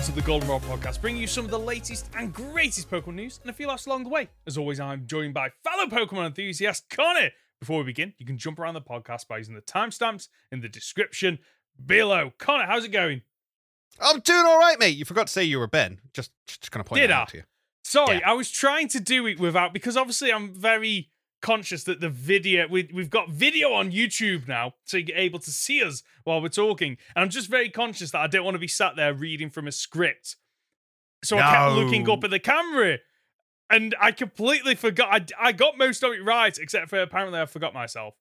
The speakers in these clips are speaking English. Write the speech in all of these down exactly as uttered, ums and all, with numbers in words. welcome to the Goldenrod Podcast, bringing you some of the latest and greatest Pokemon news and a few laughs along the way. As always, I'm joined by fellow Pokemon enthusiast Connor. Before we begin, you can jump around the podcast by using the timestamps in the description below. Connor, how's it going? I'm doing all right, mate. You forgot to say you were Ben. Just, just going to point Did that I? out to you. Sorry, yeah. I was trying to do it without, because obviously I'm very conscious that the video, we, we've got video on YouTube now, so you're able to see us while we're talking. And I'm just very conscious that I don't want to be sat there reading from a script. So no. I kept looking up at the camera and I completely forgot. I, I got most of it right, except for apparently I forgot myself.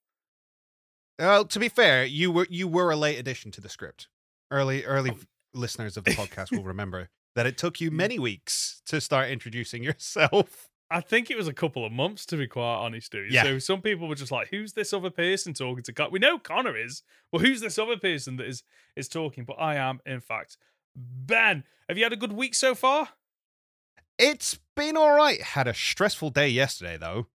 Well, to be fair, you were you were a late addition to the script. Early, early oh. listeners of the podcast will remember that it took you many weeks to start introducing yourself. I think it was a couple of months, to be quite honest, dude. Yeah. So some people were just like, who's this other person talking to Connor? We know Connor is. Well, who's this other person that is is talking? But I am, in fact, Ben. Have you had a good week so far? It's been all right. Had a stressful day yesterday, though.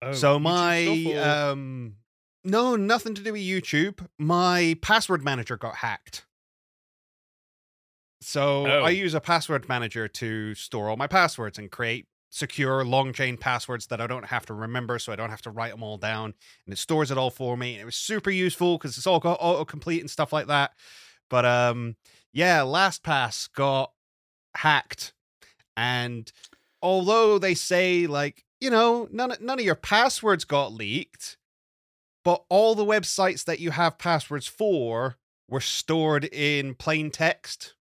Oh, so my... um, No, nothing to do with YouTube. My password manager got hacked. So oh. I use a password manager to store all my passwords and create secure long chain passwords that I don't have to remember, so I don't have to write them all down, and it stores it all for me, and it was super useful because it's all got autocomplete and stuff like that. But um yeah LastPass got hacked, and although they say, like, you know, none none of your passwords got leaked, but all the websites that you have passwords for were stored in plain text.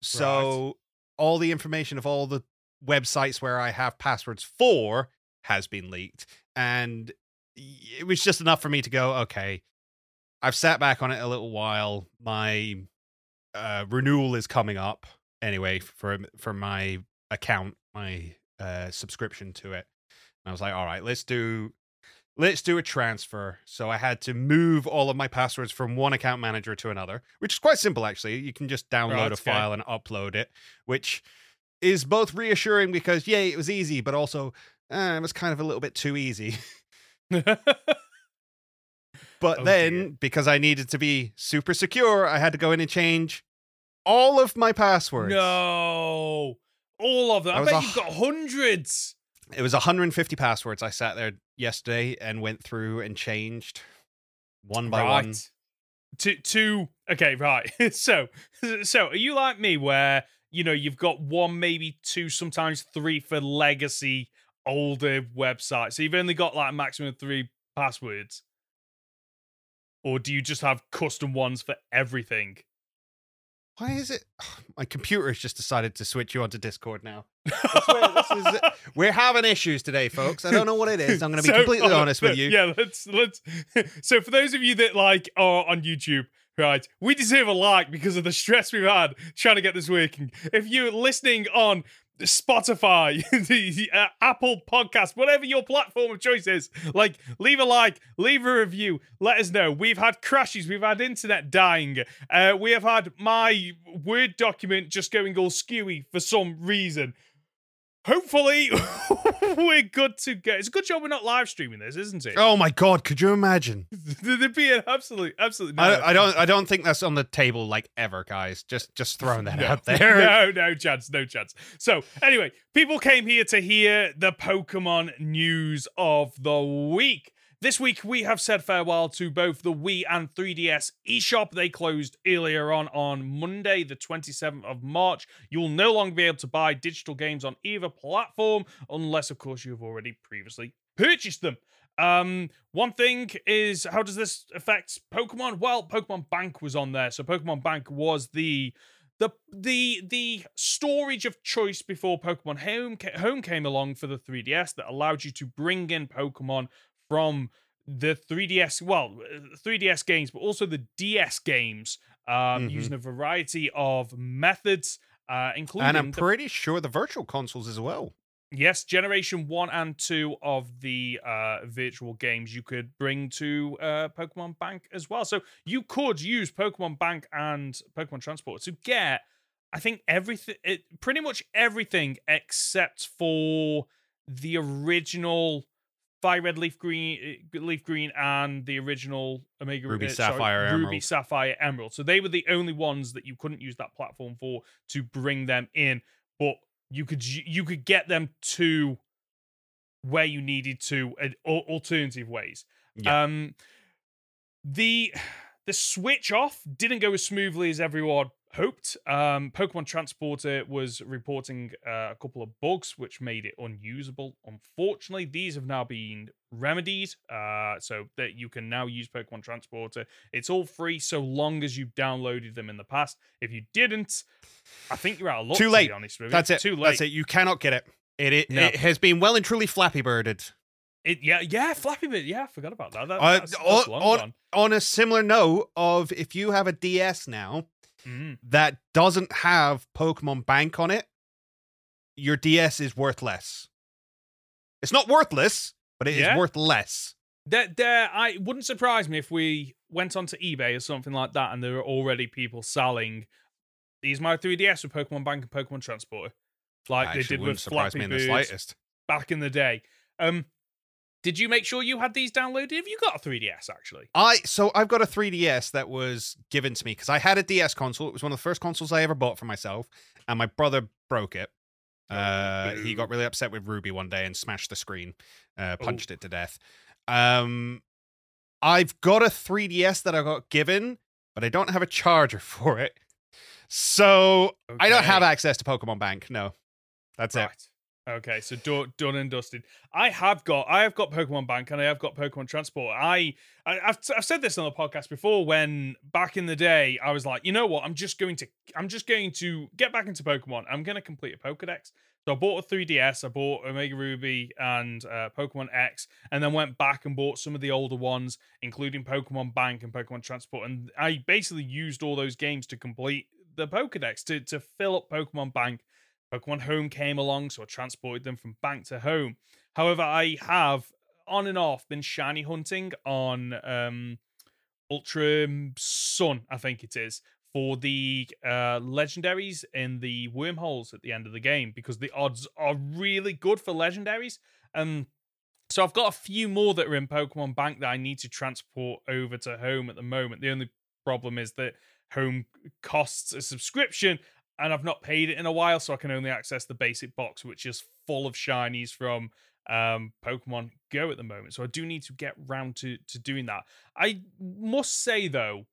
So right. all the information of all the websites where I have passwords for has been leaked. And it was just enough for me to go, okay, I've sat back on it a little while. My uh, renewal is coming up anyway for, for my account, my uh, subscription to it. And I was like, all right, let's do... Let's do a transfer. So I had to move all of my passwords from one account manager to another, which is quite simple, actually. You can just download oh, a file good. and upload it, which is both reassuring because, yay, it was easy, but also eh, it was kind of a little bit too easy. but oh, then, dear. because I needed to be super secure, I had to go in and change all of my passwords. No, all of them. I, I bet a- you've got hundreds. It was one hundred fifty passwords. I sat there yesterday and went through and changed one by right. one. Two, two. Okay, right. so, so are you like me, where, you know, you've got one, maybe two, sometimes three for legacy older websites? So you've only got like a maximum of three passwords, or do you just have custom ones for everything? Why is it? Oh, my computer has just decided to switch you onto Discord now. I swear, this is, we're having issues today, folks. I don't know what it is. I'm going to be so, completely uh, honest with you. Yeah, let's let's. So for those of you that like are on YouTube, right, we deserve a like because of the stress we've had trying to get this working. If you're listening on Spotify, the, uh, Apple Podcast, whatever your platform of choice is, like, leave a like, leave a review, let us know. We've had crashes, we've had internet dying, uh, we have had my Word document just going all skewy for some reason. Hopefully, we're good to go. It's a good job we're not live streaming this, isn't it? Oh my God, could you imagine? There'd be an absolute, absolute. No. I, I don't, I don't think that's on the table, like, ever, guys. Just, just throwing that no. out there. No, no chance, no chance. So anyway, people came here to hear the Pokemon news of the week. This week, we have said farewell to both the Wii and three D S eShop. They closed earlier on on Monday, the twenty-seventh of March. You'll no longer be able to buy digital games on either platform, unless, of course, you've already previously purchased them. Um, one thing is, how does this affect Pokemon? Well, Pokemon Bank was on there. So Pokemon Bank was the... The the the storage of choice before Pokemon Home, Home came along for the three D S that allowed you to bring in Pokemon from the three D S, well, three D S games, but also the D S games, um, mm-hmm. using a variety of methods, uh, including... And I'm the, pretty sure the virtual consoles as well. Yes, Generation one and two of the uh, virtual games you could bring to uh, Pokemon Bank as well. So you could use Pokemon Bank and Pokemon Transporter to get, I think, everything, it, pretty much everything except for the original Fire Red, Leaf Green, Leaf Green, and the original Omega Ruby, uh, Sapphire, sorry, Ruby, Sapphire, Emerald. So they were the only ones that you couldn't use that platform for to bring them in, but you could you could get them to where you needed to, uh, alternative ways. Yeah. Um, the the switch off didn't go as smoothly as everyone hoped. Um, Pokemon Transporter was reporting uh, a couple of bugs which made it unusable. Unfortunately, these have now been remedied, uh, so that you can now use Pokemon Transporter. It's all free so long as you downloaded them in the past. If you didn't, I think you're out of luck. Too late. To be honest with you. That's it. Too late. That's it. You cannot get it. It it, no. It has been well and truly Flappy Birded. It, yeah, yeah, Flappy Bird. Yeah, I forgot about that. that uh, that's, on, that's long on, gone. On a similar note of if you have a D S now. Mm. That doesn't have Pokemon Bank on it, your D S is worth less. It's not worthless, but it yeah. is worth less. There, there, I wouldn't surprise me if we went onto eBay or something like that, and there are already people selling these my three D S with Pokemon Bank and Pokemon Transporter, like I they did with Flappy me in the slightest back in the day. Um, did you make sure you had these downloaded? Have you got a three D S, actually? I So I've got a three D S that was given to me because I had a D S console. It was one of the first consoles I ever bought for myself, and my brother broke it. Uh, he got really upset with Ruby one day and smashed the screen, uh, punched Ooh. it to death. Um, I've got a three D S that I got given, but I don't have a charger for it. So okay. I don't have access to Pokemon Bank. No, that's right. it. Okay, so do, done and dusted. I have got, I have got Pokemon Bank, and I have got Pokemon Transport. I, I I've, I've said this on the podcast before. When back in the day, I was like, you know what? I'm just going to, I'm just going to get back into Pokemon. I'm going to complete a Pokedex. So I bought a three D S. I bought Omega Ruby and uh, Pokemon X, and then went back and bought some of the older ones, including Pokemon Bank and Pokemon Transport. And I basically used all those games to complete the Pokedex to to fill up Pokemon Bank. Pokemon Home came along, so I transported them from Bank to Home. However, I have, on and off, been shiny hunting on um, Ultra Sun, I think it is, for the uh, legendaries in the wormholes at the end of the game, because the odds are really good for legendaries. Um, so I've got a few more that are in Pokemon Bank that I need to transport over to Home at the moment. The only problem is that Home costs a subscription, and I've not paid it in a while, so I can only access the basic box, which is full of shinies from um, Pokemon Go at the moment. So I do need to get round to, to doing that. I must say, though,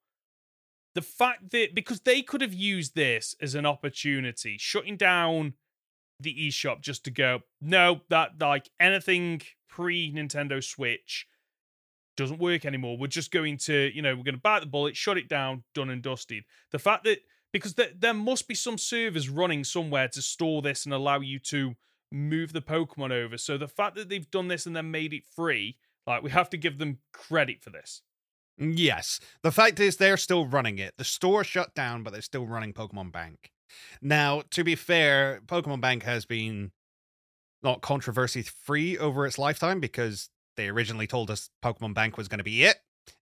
the fact that... because they could have used this as an opportunity, shutting down the eShop just to go, no, that like anything pre-Nintendo Switch doesn't work anymore. We're just going to, you know, we're going to bite the bullet, shut it down, done and dusted. The fact that... because there must be some servers running somewhere to store this and allow you to move the Pokemon over. So the fact that they've done this and then made it free, like, we have to give them credit for this. Yes. The fact is they're still running it. The store shut down, but they're still running Pokemon Bank. Now, to be fair, Pokemon Bank has been not controversy-free over its lifetime because they originally told us Pokemon Bank was going to be it,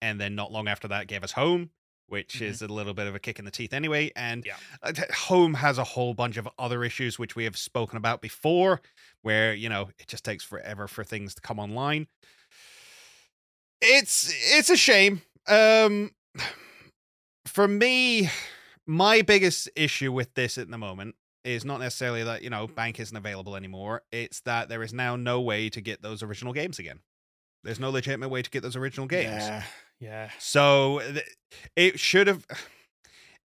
and then not long after that gave us Home, which mm-hmm. is a little bit of a kick in the teeth anyway. And yeah. Home has a whole bunch of other issues, which we have spoken about before, where, you know, it just takes forever for things to come online. It's it's a shame. Um, for me, my biggest issue with this at the moment is not necessarily that, you know, Bank isn't available anymore. It's that there is now no way to get those original games again. There's no legitimate way to get those original games. Yeah. Yeah. So th- it should have,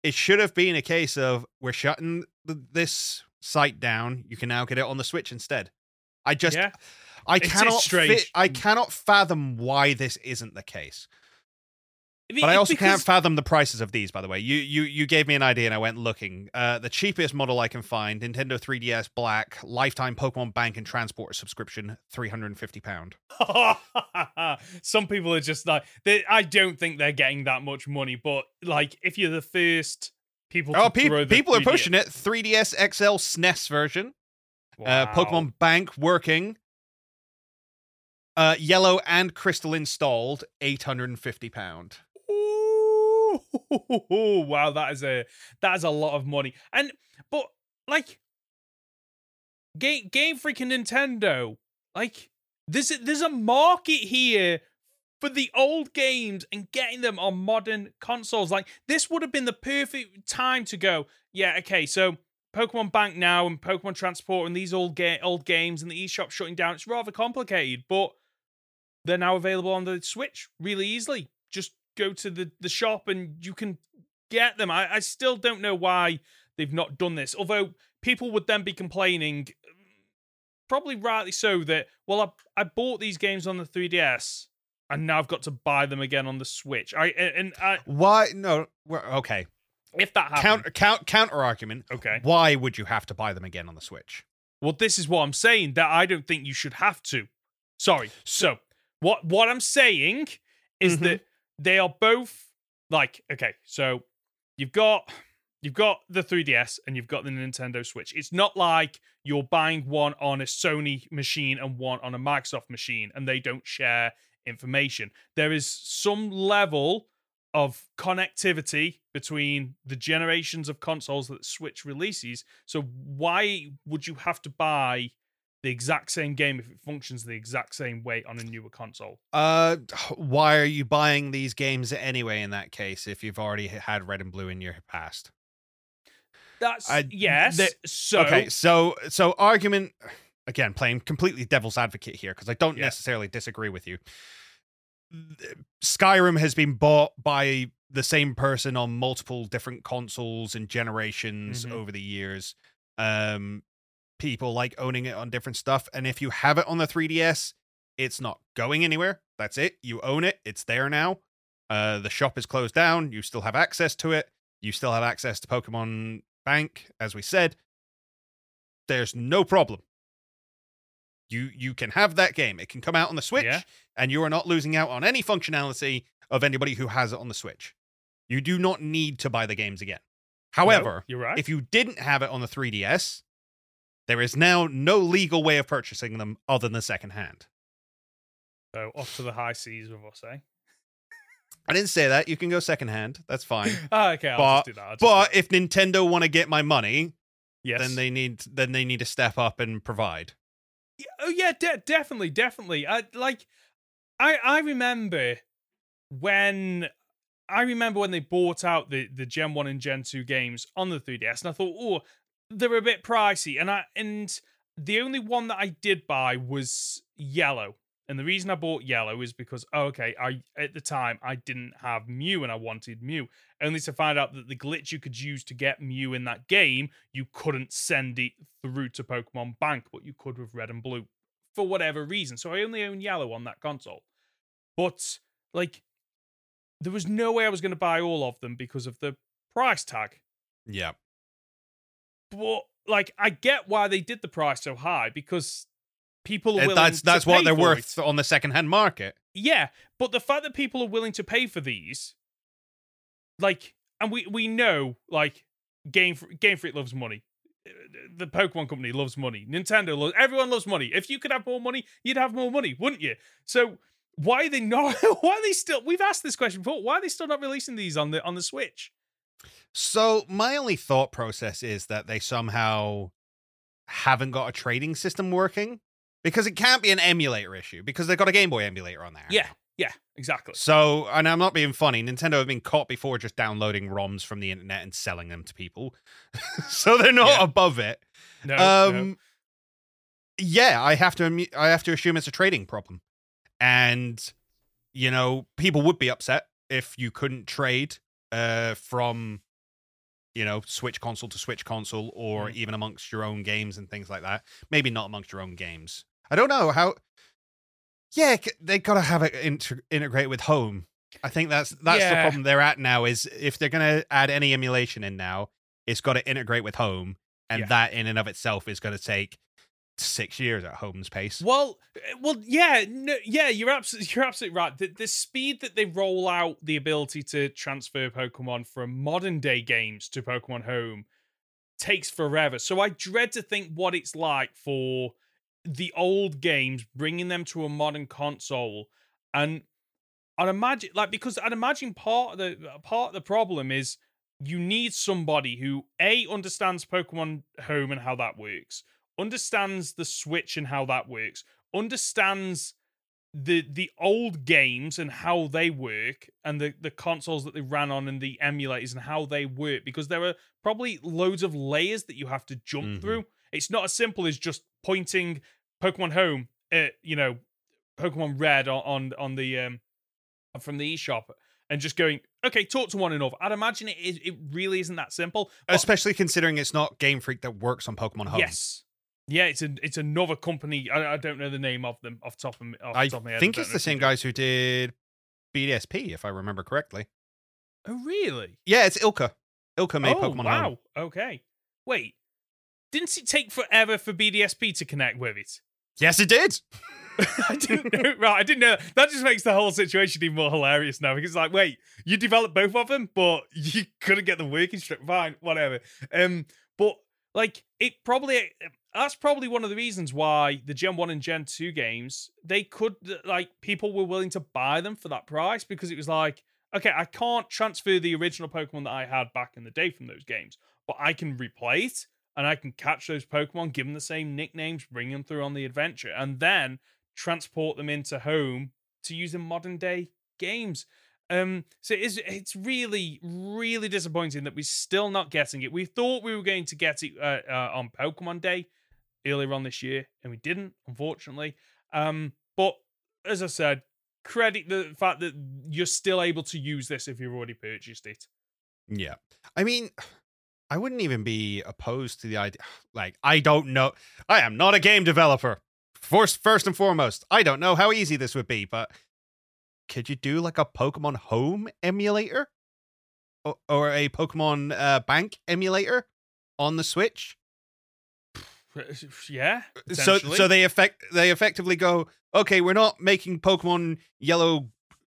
it should have been a case of we're shutting th- this site down. You can now get it on the Switch instead. I just, yeah. I it's, cannot, it's strange. Fi- I cannot fathom why this isn't the case. I mean, but I also because... can't fathom the prices of these. By the way, you you you gave me an idea, and I went looking. Uh, the cheapest model I can find: Nintendo three D S Black, lifetime Pokemon Bank and Transporter subscription, three hundred and fifty pound. Some people are just like, they, I don't think they're getting that much money. But like, if you're the first people, to oh, pe- throw the people three D S. Are pushing it. three D S X L S N E S version, wow. uh, Pokemon Bank working, uh, yellow and crystal installed, eight hundred and fifty pound. Oh, wow, that is a that is a lot of money. And but like Game Game Freak and Nintendo, like There's a, there's a market here for the old games and getting them on modern consoles. Like, this would have been the perfect time to go, yeah, okay, so Pokemon Bank now and Pokemon Transporter and these old, ga old games and the eShop shutting down, it's rather complicated, but they're now available on the Switch really easily. Just go to the, the shop and you can get them. I, I still don't know why they've not done this, although people would then be complaining, probably rightly so, that, well, I, I bought these games on the three D S, and now I've got to buy them again on the Switch. I and I why no okay. If that happened, counter count, counter argument. Okay, why would you have to buy them again on the Switch? Well, this is what I'm saying, that I don't think you should have to. Sorry. So what what I'm saying is mm-hmm. that they are both like okay. So you've got you've got the three D S and you've got the Nintendo Switch. It's not like you're buying one on a Sony machine and one on a Microsoft machine, and they don't share information. There is some level of connectivity between the generations of consoles that Switch releases, so why would you have to buy the exact same game if it functions the exact same way on a newer console? Uh why are you buying these games anyway in that case, if you've already had Red and Blue in your past? That's I, yes th so okay so so argument. Again, playing completely devil's advocate here, because I don't yeah. necessarily disagree with you. Skyrim has been bought by the same person on multiple different consoles and generations mm-hmm. over the years. Um, people like owning it on different stuff. And if you have it on the three D S, it's not going anywhere. That's it. You own it. It's there now. Uh, the shop is closed down. You still have access to it. You still have access to Pokemon Bank, as we said. There's no problem. You you can have that game. It can come out on the Switch, yeah. and you are not losing out on any functionality of anybody who has it on the Switch. You do not need to buy the games again. However, no, you're right. If you didn't have it on the three D S, there is now no legal way of purchasing them other than the second hand. So off to the high seas with us, eh? I didn't say that. You can go second hand. That's fine. Oh, okay, I'll but, just do that. I'll just but do that. If Nintendo want to get my money, yes. then they need then they need to step up and provide. Oh yeah, de definitely, definitely. I like. I I remember when I remember when they bought out the the Gen One and Gen Two games on the three D S, and I thought, oh, they're a bit pricey. And I and the only one that I did buy was Yellow, and the reason I bought Yellow is because oh, okay, I at the time I didn't have Mew and I wanted Mew, only to find out that the glitch you could use to get Mew in that game, you couldn't send it through to Pokemon Bank, but you could with Red and Blue for whatever reason. So I only own Yellow on that console. But, like, there was no way I was going to buy all of them because of the price tag. Yeah. But, like, I get why they did the price so high, because people are willing that's, that's to what pay they're for worth it. On the second-hand market. Yeah, but the fact that people are willing to pay for these, like, and we, we know, like, Game, Game Freak loves money. The Pokemon company loves money. Nintendo loves... Everyone loves money. If you could have more money, you'd have more money, wouldn't you? So why are they not... Why are they still... We've asked this question before. Why are they still not releasing these on the on the Switch? So my only thought process is that they somehow haven't got a trading system working, because it can't be an emulator issue, because they've got a Game Boy emulator on there. Yeah. Yeah, exactly. So, and I'm not being funny, Nintendo have been caught before just downloading ROMs from the internet and selling them to people. So they're not yeah. above it. No, um, no. Yeah, I have to I have to assume it's a trading problem. And, you know, people would be upset if you couldn't trade uh, from, you know, Switch console to Switch console, or mm. even amongst your own games and things like that. Maybe not amongst your own games. I don't know how... Yeah, they gotta have it inter integrate with Home. I think that's that's yeah. the problem they're at now. Is if they're gonna add any emulation in now, it's got to integrate with Home, and yeah. that in and of itself is gonna take six years at Home's pace. Well, well, yeah, no, yeah, you're absolutely you're absolutely right. The, the speed that they roll out the ability to transfer Pokemon from modern day games to Pokemon Home takes forever. So I dread to think what it's like for the old games, bringing them to a modern console. And I'd imagine, like, because I'd imagine part of the part of the problem is you need somebody who A, understands Pokemon Home and how that works, understands the Switch and how that works, understands the the old games and how they work, and the, the consoles that they ran on and the emulators and how they work, because there are probably loads of layers that you have to jump mm-hmm. through. It's not as simple as just pointing Pokemon Home at, you know, Pokemon Red on, on, on the um, from the eShop and just going, okay, talk to one another. I'd imagine it is, it really isn't that simple. But especially considering it's not Game Freak that works on Pokemon Home. Yes. Yeah, it's a, it's another company. I, I don't know the name of them off top of, off I top of my head. I think it's the same guys who did B D S P, if I remember correctly. Oh, really? Yeah, it's Ilka. Ilka made oh, Pokemon wow. Home. Wow, okay. Wait, didn't it take forever for B D S P to connect with it? Yes, it did. I didn't know. Right, I didn't know. That just makes the whole situation even more hilarious now, because it's like, wait, you developed both of them, but you couldn't get them working straight. Fine, whatever. Um, but, like, it probably... That's probably one of the reasons why the Gen one and Gen two games, they could, like, people were willing to buy them for that price, because it was like, okay, I can't transfer the original Pokemon that I had back in the day from those games, but I can replay it and I can catch those Pokemon, give them the same nicknames, bring them through on the adventure, and then transport them into Home to use in modern day games. Um, so it's it's really, really disappointing that we're still not getting it. We thought we were going to get it uh, uh, on Pokemon Day earlier on this year, and we didn't, unfortunately. Um, but as I said, credit the fact that you're still able to use this if you've already purchased it. Yeah. I mean, I wouldn't even be opposed to the idea. Like, I don't know. I am not a game developer. First, first and foremost, I don't know how easy this would be, but could you do like a Pokemon Home emulator or, or a Pokemon uh, Bank emulator on the Switch? Yeah. So, so they effect they effectively go, okay, we're not making Pokemon Yellow,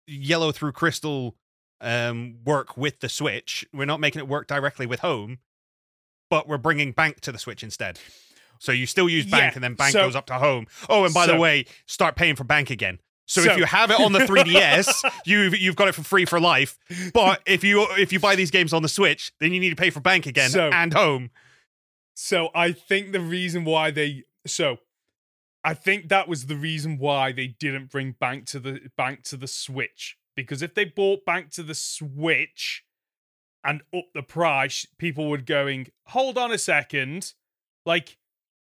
Yellow through Crystal um, work with the Switch. We're not making it work directly with Home, but we're bringing Bank to the Switch instead. So you still use Bank, yeah, and then Bank so, goes up to Home. Oh, and by so, the way, start paying for Bank again. So, so if you have it on the three D S, you've you've got it for free for life. But if you if you buy these games on the Switch, then you need to pay for Bank again so, and Home. So I think the reason why they so I think that was the reason why they didn't bring Bank to the Bank to the Switch, because if they bought Bank to the Switch and up the price, people would going, hold on a second, like,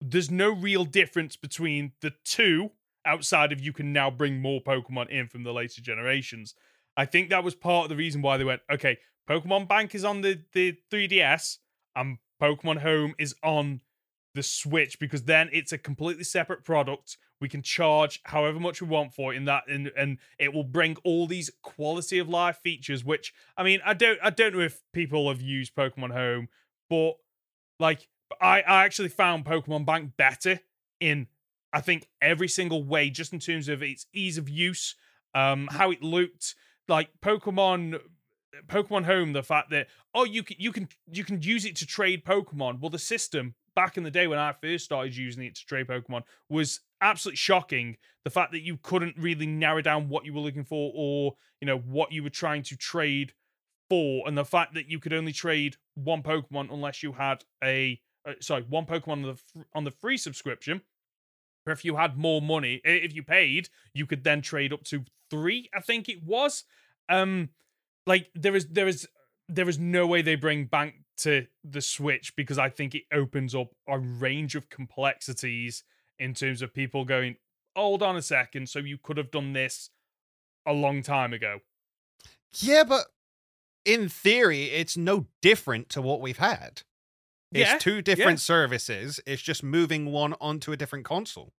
there's no real difference between the two outside of you can now bring more Pokemon in from the later generations. I think that was part of the reason why they went, okay, Pokemon Bank is on the, the three D S and Pokemon Home is on the Switch, because then it's a completely separate product. We can charge however much we want for it in that, and, and it will bring all these quality of life features, which, I mean, I don't I don't know if people have used Pokemon Home, but like I, I actually found Pokemon Bank better in, I think, every single way, just in terms of its ease of use, um, how it looked, like Pokemon, Pokemon Home. The fact that oh, you can you can you can use it to trade Pokemon. Well, the system back in the day when I first started using it to trade Pokemon was absolutely shocking. The fact that you couldn't really narrow down what you were looking for, or you know what you were trying to trade for, and the fact that you could only trade one Pokemon unless you had a uh, sorry one Pokemon on the fr- on the free subscription. If you had more money, if you paid, you could then trade up to three, I think it was. Um, like, there is there is, there is no way they bring Bank to the Switch, because I think it opens up a range of complexities in terms of people going, hold on a second, so you could have done this a long time ago. Yeah, but in theory, it's no different to what we've had. It's yeah, two different yeah. services. It's just moving one onto a different console.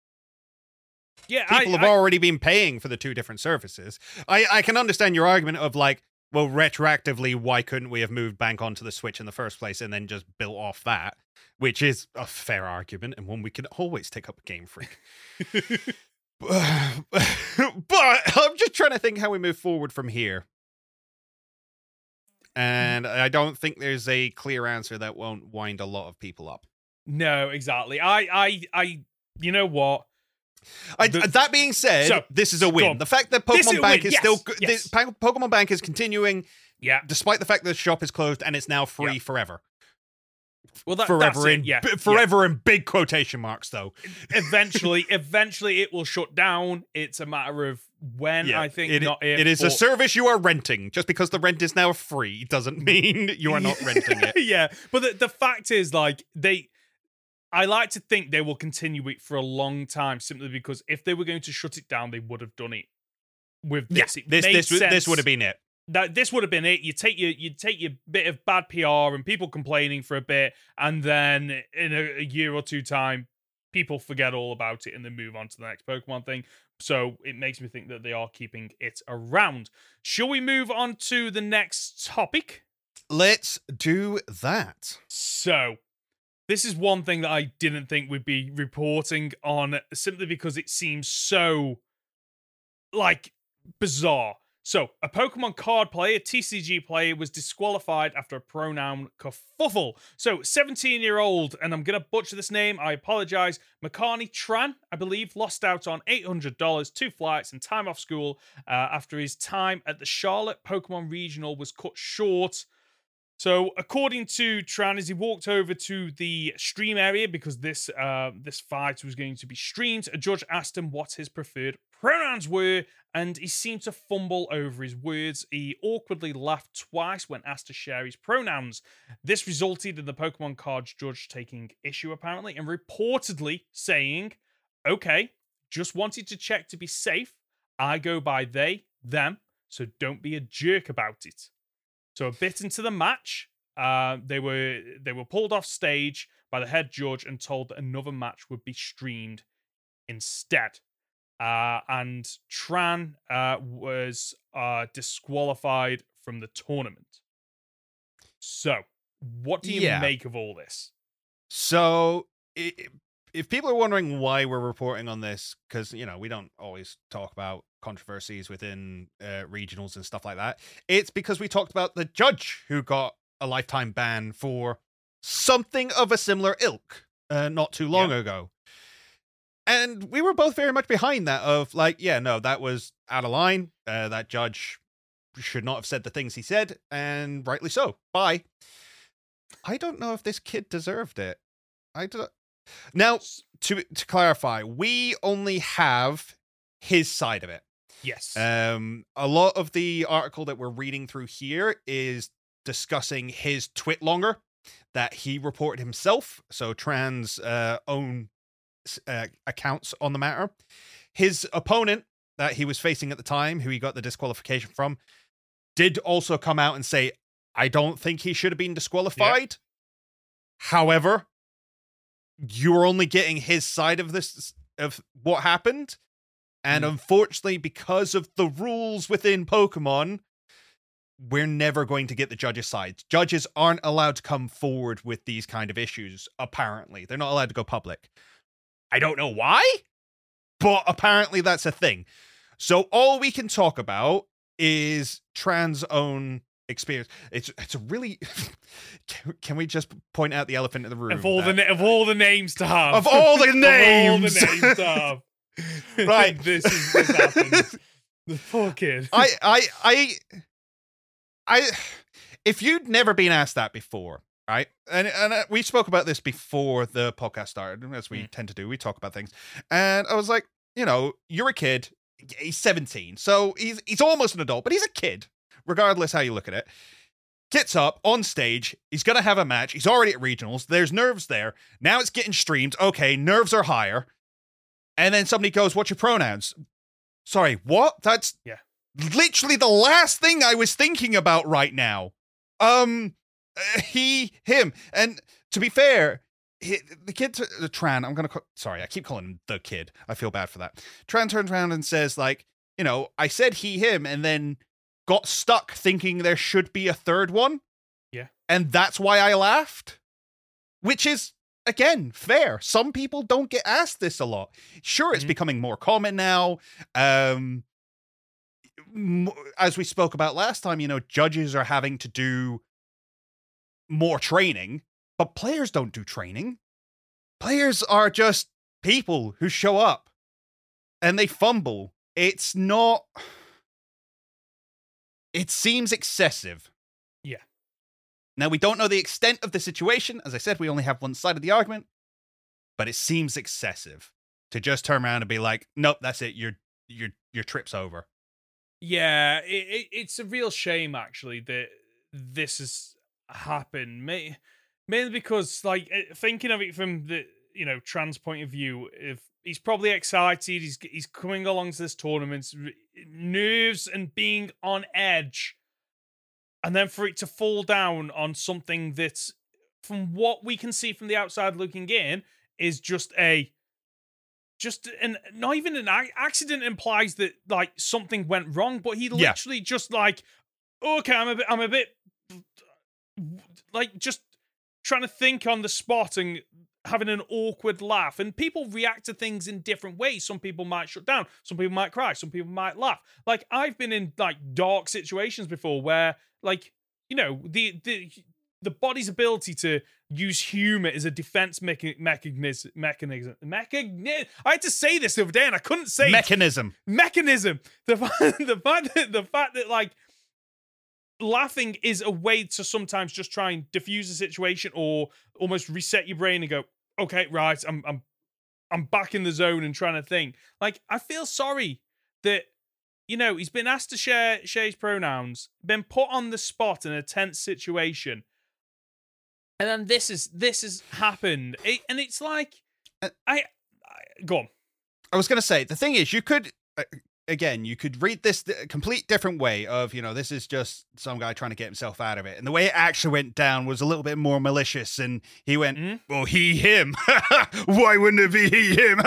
Yeah, People I, have I, already been paying for the two different services. I, I can understand your argument of like, well, retroactively, why couldn't we have moved Bank onto the Switch in the first place and then just built off that? Which is a fair argument and one we can always take up a Game Freak. But I'm just trying to think how we move forward from here. And I don't think there's a clear answer that won't wind a lot of people up. No, exactly. I, I, I. You know what? I, the, that being said, so, this is a win. The fact that Pokemon Bank is yes, still yes. The, Pokemon Bank is continuing, yeah. despite the fact that the shop is closed and it's now free yeah. forever. Well, that, forever that's in it, yeah, b- forever yeah. in big quotation marks, though. Eventually, eventually it will shut down. It's a matter of when, yeah, I think. It, not if, it is but... a service you are renting. Just because the rent is now free doesn't mean you are not renting it. Yeah, but the, the fact is, like, they, I like to think they will continue it for a long time, simply because if they were going to shut it down, they would have done it with this. Yeah, it this, made this, sense. This would have been it. That this would have been it. You take your you take your bit of bad P R and people complaining for a bit, and then in a, a year or two time, people forget all about it and then move on to the next Pokemon thing. So it makes me think that they are keeping it around. Shall we move on to the next topic? Let's do that. So this is one thing that I didn't think we'd be reporting on, simply because it seems so, like, bizarre. So, a Pokemon card player, T C G player, was disqualified after a pronoun kerfuffle. So, seventeen-year-old, and I'm going to butcher this name, I apologize, Makani Tran, I believe, lost out on eight hundred dollars, two flights, and time off school uh, after his time at the Charlotte Pokemon Regional was cut short. So, according to Tran, as he walked over to the stream area, because this, uh, this fight was going to be streamed, a judge asked him what his preferred pronouns were, and he seemed to fumble over his words. He awkwardly laughed twice when asked to share his pronouns. This resulted in the Pokemon cards judge taking issue, apparently, and reportedly saying, "Okay, just wanted to check to be safe. I go by they, them, so don't be a jerk about it." So a bit into the match, uh, they were they were pulled off stage by the head judge and told that another match would be streamed instead. Uh, and Tran uh, was uh, disqualified from the tournament. So, what do you yeah. make of all this? So, it, if people are wondering why we're reporting on this, because, you know, we don't always talk about controversies within uh, regionals and stuff like that, it's because we talked about the judge who got a lifetime ban for something of a similar ilk uh, not too long yeah. ago. And we were both very much behind that of like, yeah, no, that was out of line. Uh, that judge should not have said the things he said, and rightly so. Bye. I don't know if this kid deserved it. I don't. Now, to to clarify, we only have his side of it. Yes. Um, a lot of the article that we're reading through here is discussing his twitlonger that he reported himself. So Tran's uh, own. Uh, accounts on the matter. His opponent that he was facing at the time, who he got the disqualification from, did also come out and say, I don't think he should have been disqualified. Yeah. However, you're only getting his side of this, of what happened. And mm. unfortunately, because of the rules within Pokemon, we're never going to get the judges' side. Judges aren't allowed to come forward with these kind of issues, apparently. They're not allowed to go public. I don't know why, but apparently that's a thing. So all we can talk about is Tran's own experience. It's it's a really... Can, can we just point out the elephant in the room? Of all, that, the, of all the names to have. Of all the names! Of all the names to have. Right. This is this happens. The poor kid. I, I, I, I... If you'd never been asked that before... Right. And and uh, we spoke about this before the podcast started, as we mm. tend to do. We talk about things. And I was like, you know, you're a kid. He's seventeen. So he's he's almost an adult, but he's a kid, regardless how you look at it. Gets up on stage. He's going to have a match. He's already at regionals. There's nerves there. Now it's getting streamed. Okay, nerves are higher. And then somebody goes, what's your pronouns? Sorry, what? That's yeah. literally the last thing I was thinking about right now. Um... Uh, he, him, and to be fair, he, the kid, the Tran, I'm gonna, call, sorry, I keep calling him the kid. I feel bad for that. Tran turns around and says, like, you know, I said he, him, and then got stuck thinking there should be a third one. Yeah, and that's why I laughed, which is again fair. Some people don't get asked this a lot. Sure, it's mm-hmm. becoming more common now. Um, as we spoke about last time, you know, judges are having to do more training, but players don't do training. Players are just people who show up and they fumble. It's not... It seems excessive. Yeah. Now, we don't know the extent of the situation. As I said, we only have one side of the argument, but it seems excessive to just turn around and be like, nope, that's it. Your your your trip's over. Yeah, it, it, it's a real shame, actually, that this has happened. May, mainly because, like, thinking of it from the, you know, Tran's point of view, if he's probably excited, he's he's coming along to this tournament, nerves and being on edge, and then for it to fall down on something that's, from what we can see from the outside looking in, is just a, just an, not even an accident implies that, like, something went wrong, but he literally yeah. just like, okay, I'm a bit, I'm a bit, like, just trying to think on the spot and having an awkward laugh. And people react to things in different ways. Some people might shut down. Some people might cry. Some people might laugh. Like, I've been in, like, dark situations before where, like, you know, the, the, the body's ability to use humor is a defense mecha- mechanism. Mechanism. Mechanism. I had to say this the other day and I couldn't say mechanism. It. Mechanism. The fact, the fact that, the fact that, like, laughing is a way to sometimes just try and diffuse the situation or almost reset your brain and go, okay, right, I'm, I'm, I'm back in the zone and trying to think. Like, I feel sorry that, you know, he's been asked to share share his pronouns, been put on the spot in a tense situation. And then this is this has happened, it, and it's like, I, I go on. I was going to say, the thing is, you could again, you could read this a complete different way of, you know, this is just some guy trying to get himself out of it, and the way it actually went down was a little bit more malicious, and he went, mm? well, he him, why wouldn't it be he him?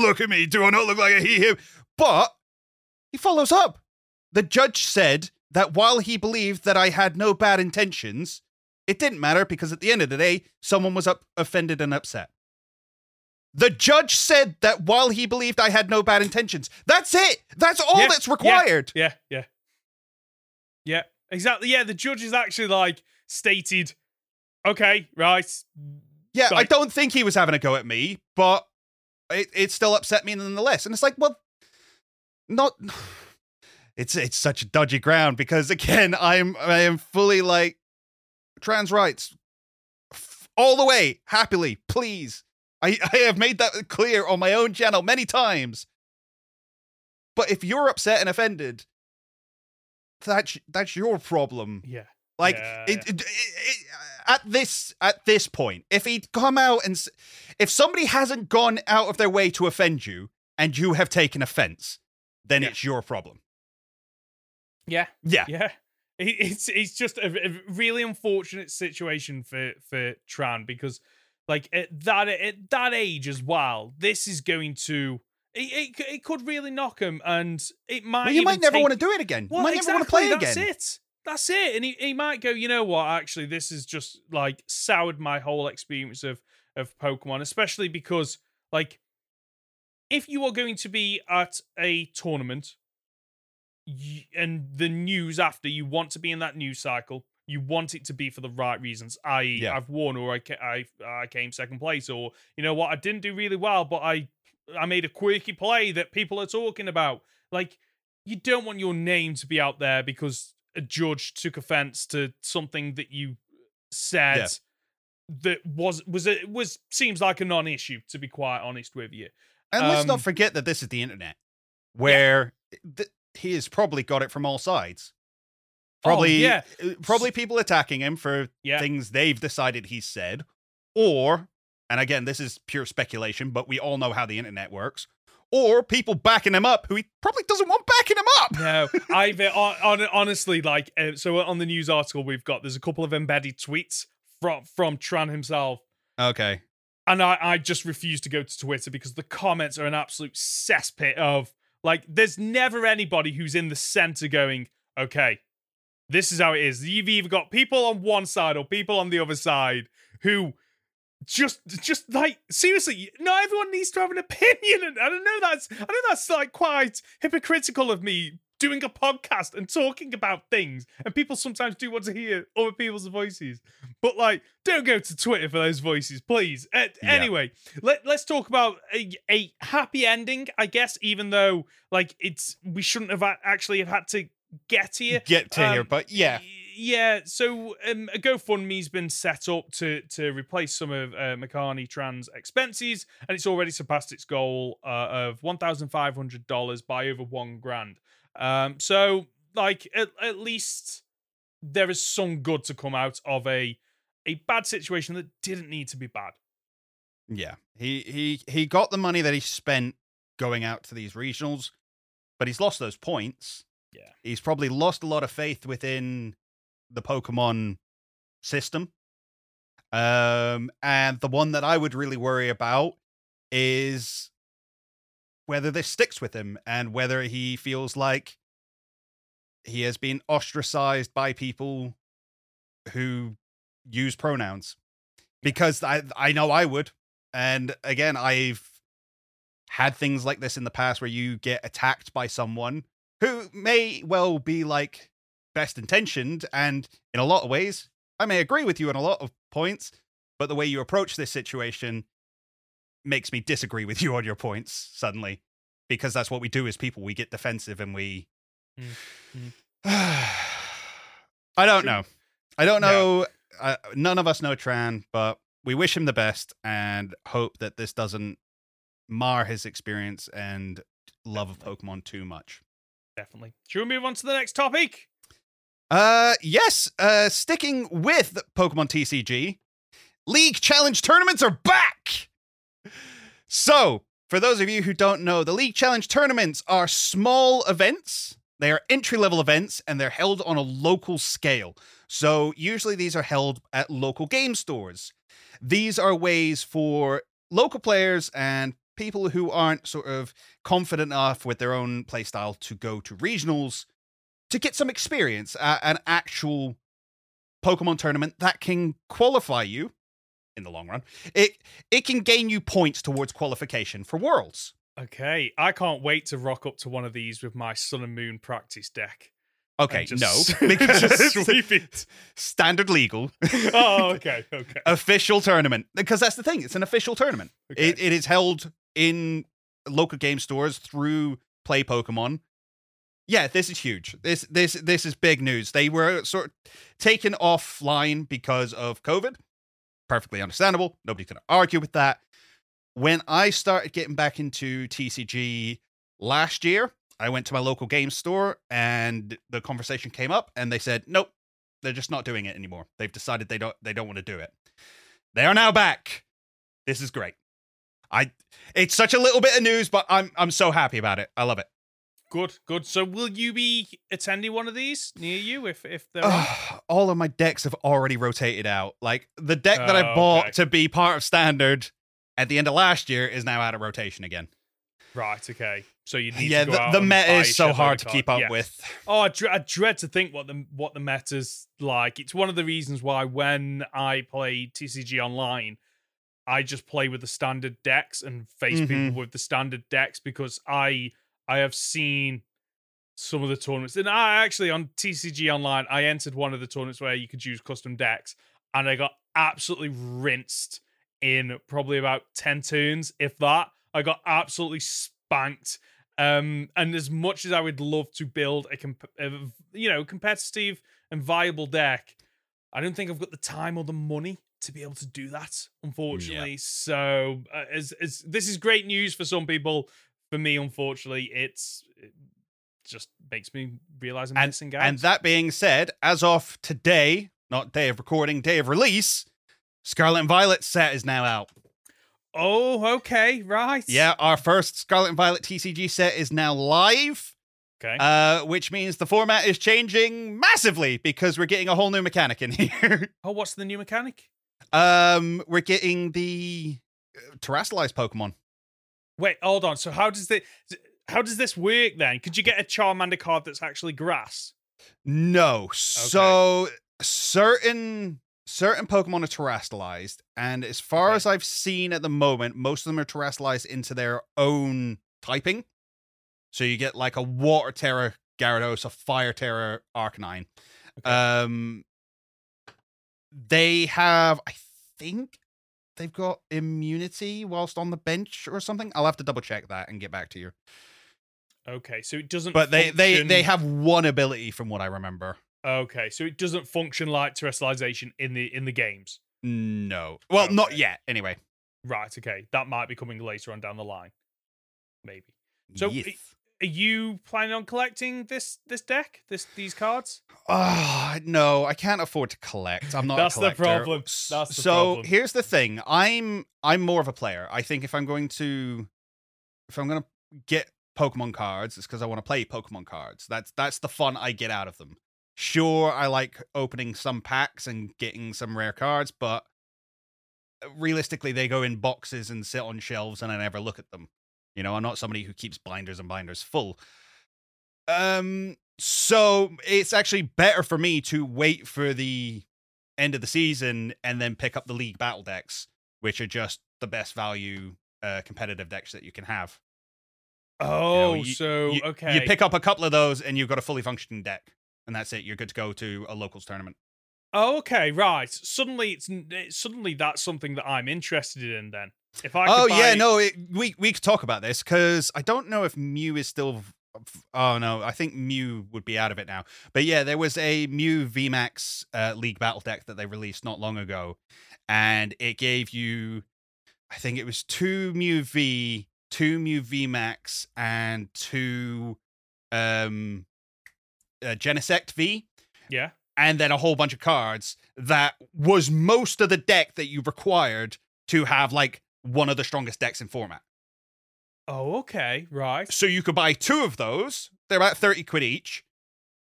Look at me, do I not look like a he him? But he follows up. The judge said that while he believed that I had no bad intentions, it didn't matter because at the end of the day, someone was up, offended and upset. The judge said that while he believed I had no bad intentions. That's it. That's all yeah, that's required. Yeah, yeah, yeah. Yeah, exactly. Yeah, the judge is actually, like, stated, okay, right. Yeah, like, I don't think he was having a go at me, but it, it still upset me nonetheless. And it's like, well, not... It's it's such a dodgy ground because, again, I'm I am fully, like, trans rights f- all the way, happily, please. I, I have made that clear on my own channel many times. But if you're upset and offended, that's that's your problem. Yeah. Like yeah, it, yeah. It, it, it, at this at this point, if he'd come out and if somebody hasn't gone out of their way to offend you and you have taken offense, then yeah. it's your problem. Yeah. Yeah. Yeah. It's it's just a, a really unfortunate situation for, for Tran because, like, at that at that age as well, this is going to it it, it could really knock him, and it might. Well, you might never take, want to do it again. Well, you might exactly, never want to play that's again. That's it. That's it. And he, he might go, you know what? Actually, this is just, like, soured my whole experience of of Pokemon, especially because, like, if you are going to be at a tournament. And the news after, you want to be in that news cycle. You want it to be for the right reasons, that is, yeah. I've won, or I, I I came second place, or you know what, I didn't do really well, but I I made a quirky play that people are talking about. Like, you don't want your name to be out there because a judge took offense to something that you said yeah. that was was it was seems like a non-issue, to be quite honest with you. And um, let's not forget that this is the internet, where. Yeah. Th- He has probably got it from all sides. Probably, oh, yeah. probably people attacking him for yeah. things they've decided he's said, or, and again, this is pure speculation, but we all know how the internet works, or people backing him up who he probably doesn't want backing him up. No, I've on, honestly, like, uh, so on the news article we've got, there's a couple of embedded tweets from from Tran himself. Okay, and I, I just refuse to go to Twitter because the comments are an absolute cesspit of. Like, there's never anybody who's in the center going, okay, this is how it is. You've either got people on one side or people on the other side who just, just like, seriously, not everyone needs to have an opinion. And I don't know, that's, I know that's like quite hypocritical of me doing a podcast and talking about things. And people sometimes do want to hear other people's voices. But, like, don't go to Twitter for those voices, please. Uh, yeah. Anyway, let, let's talk about a, a happy ending, I guess, even though, like, it's we shouldn't have actually have had to get here. Get to um, here, but yeah. yeah, so um, a GoFundMe's been set up to to replace some of uh, Makani Tran's expenses, and it's already surpassed its goal uh, of one thousand five hundred dollars by over one grand. Um, so, like, at, at least there is some good to come out of a a bad situation that didn't need to be bad. Yeah, he he he got the money that he spent going out to these regionals, but he's lost those points. Yeah, he's probably lost a lot of faith within the Pokemon system. Um, and the one that I would really worry about is whether this sticks with him and whether he feels like he has been ostracized by people who use pronouns. Because I, I know I would. And again, I've had things like this in the past where you get attacked by someone who may well be like best intentioned, and in a lot of ways, I may agree with you on a lot of points, but the way you approach this situation makes me disagree with you on your points suddenly, because that's what we do as people. We get defensive and we... Mm-hmm. I don't know. I don't know. No. Uh, none of us know Tran, but we wish him the best and hope that this doesn't mar his experience and love Definitely. of Pokemon too much. Definitely. Should we move on to the next topic? Uh, yes. Uh, sticking with Pokemon T C G, League Challenge Tournaments are back! So, for those of you who don't know, the League Challenge Tournaments are small events. They are entry-level events, and they're held on a local scale. So, usually these are held at local game stores. These are ways for local players and people who aren't sort of confident enough with their own playstyle to go to regionals to get some experience at an actual Pokemon tournament that can qualify you in the long run. It it can gain you points towards qualification for Worlds. Okay, I can't wait to rock up to one of these with my Sun and Moon practice deck. Okay, just, no, because just sweep it. Standard legal. Oh, okay, okay. Official tournament, because that's the thing. It's an official tournament. Okay. It, it is held in local game stores through Play Pokemon. Yeah, this is huge. This this this is big news. They were sort of taken offline because of COVID. Perfectly understandable. Nobody's going to argue with that. When I started getting back into T C G last year, I went to my local game store and the conversation came up and they said, nope, they're just not doing it anymore. They've decided they don't they don't want to do it. They are now back. This is great. I it's such a little bit of news, but I'm I'm so happy about it. I love it. Good, good. So will you be attending one of these near you if, if there are? All of my decks have already rotated out. Like the deck that oh, I bought okay. to be part of Standard at the end of last year is now out of rotation again. Right, okay. So you need yeah, to go the, out the meta is so hard to keep up yeah. with. Oh, I, dre- I dread to think what the what the meta's like. It's one of the reasons why when I play T C G Online, I just play with the standard decks and face mm-hmm. people with the standard decks, because I I have seen some of the tournaments. And I actually, on T C G Online, I entered one of the tournaments where you could use custom decks, and I got absolutely rinsed in probably about ten turns, if that. I got absolutely spanked. Um, and as much as I would love to build a, comp- a you know, competitive and viable deck, I don't think I've got the time or the money to be able to do that, unfortunately. Yeah. So uh, as, as this is great news for some people. For me, unfortunately, it's it just makes me realize I'm and, missing out. And that being said, as of today, not day of recording, day of release, Scarlet and Violet set is now out. Oh, okay, right. Yeah, our first Scarlet and Violet T C G set is now live. Okay. Uh, which means the format is changing massively because we're getting a whole new mechanic in here. Oh, what's the new mechanic? Um, we're getting the Terastalized Pokemon. Wait, hold on. So how does the how does this work then? Could you get a Charmander card that's actually grass? No. Okay. So certain. Certain Pokemon are terastalized, and as far okay. as I've seen at the moment, most of them are terastalized into their own typing. So you get like a Water Terror Gyarados, a Fire Terror Arcanine. Okay. Um, they have, I think, they've got immunity whilst on the bench or something. I'll have to double check that and get back to you. Okay, so it doesn't. But they, they, they have one ability from what I remember. Okay, so it doesn't function like terrestrialization in the in the games. No, well, okay. Not yet. Anyway, right. Okay, that might be coming later on down the line, maybe. So, yes. Are you planning on collecting this this deck, this these cards? Ah, uh, no, I can't afford to collect. I'm not. That's a collector. The problem. That's the so problem. Here's the thing. I'm I'm more of a player. I think if I'm going to if I'm going to get Pokemon cards, it's because I want to play Pokemon cards. That's that's the fun I get out of them. Sure, I like opening some packs and getting some rare cards, but realistically, they go in boxes and sit on shelves, and I never look at them. You know, I'm not somebody who keeps binders and binders full. Um, so it's actually better for me to wait for the end of the season and then pick up the league battle decks, which are just the best value uh, competitive decks that you can have. Oh, you know, you, so, you, okay. You pick up a couple of those, and you've got a fully functioning deck. And that's it. You're good to go to a locals tournament. Oh, okay, right. Suddenly, it's suddenly that's something that I'm interested in. Then, if I could oh buy... yeah, no, it, we we could talk about this because I don't know if Mew is still. Oh no, I think Mew would be out of it now. But yeah, there was a Mew V MAX uh, League Battle deck that they released not long ago, and it gave you, I think it was two Mew V, two Mew V MAX, and two. Um, Uh, Genesect V, yeah, and then a whole bunch of cards that was most of the deck that you required to have like one of the strongest decks in format. Oh, okay, right. So you could buy two of those. They're about thirty quid each,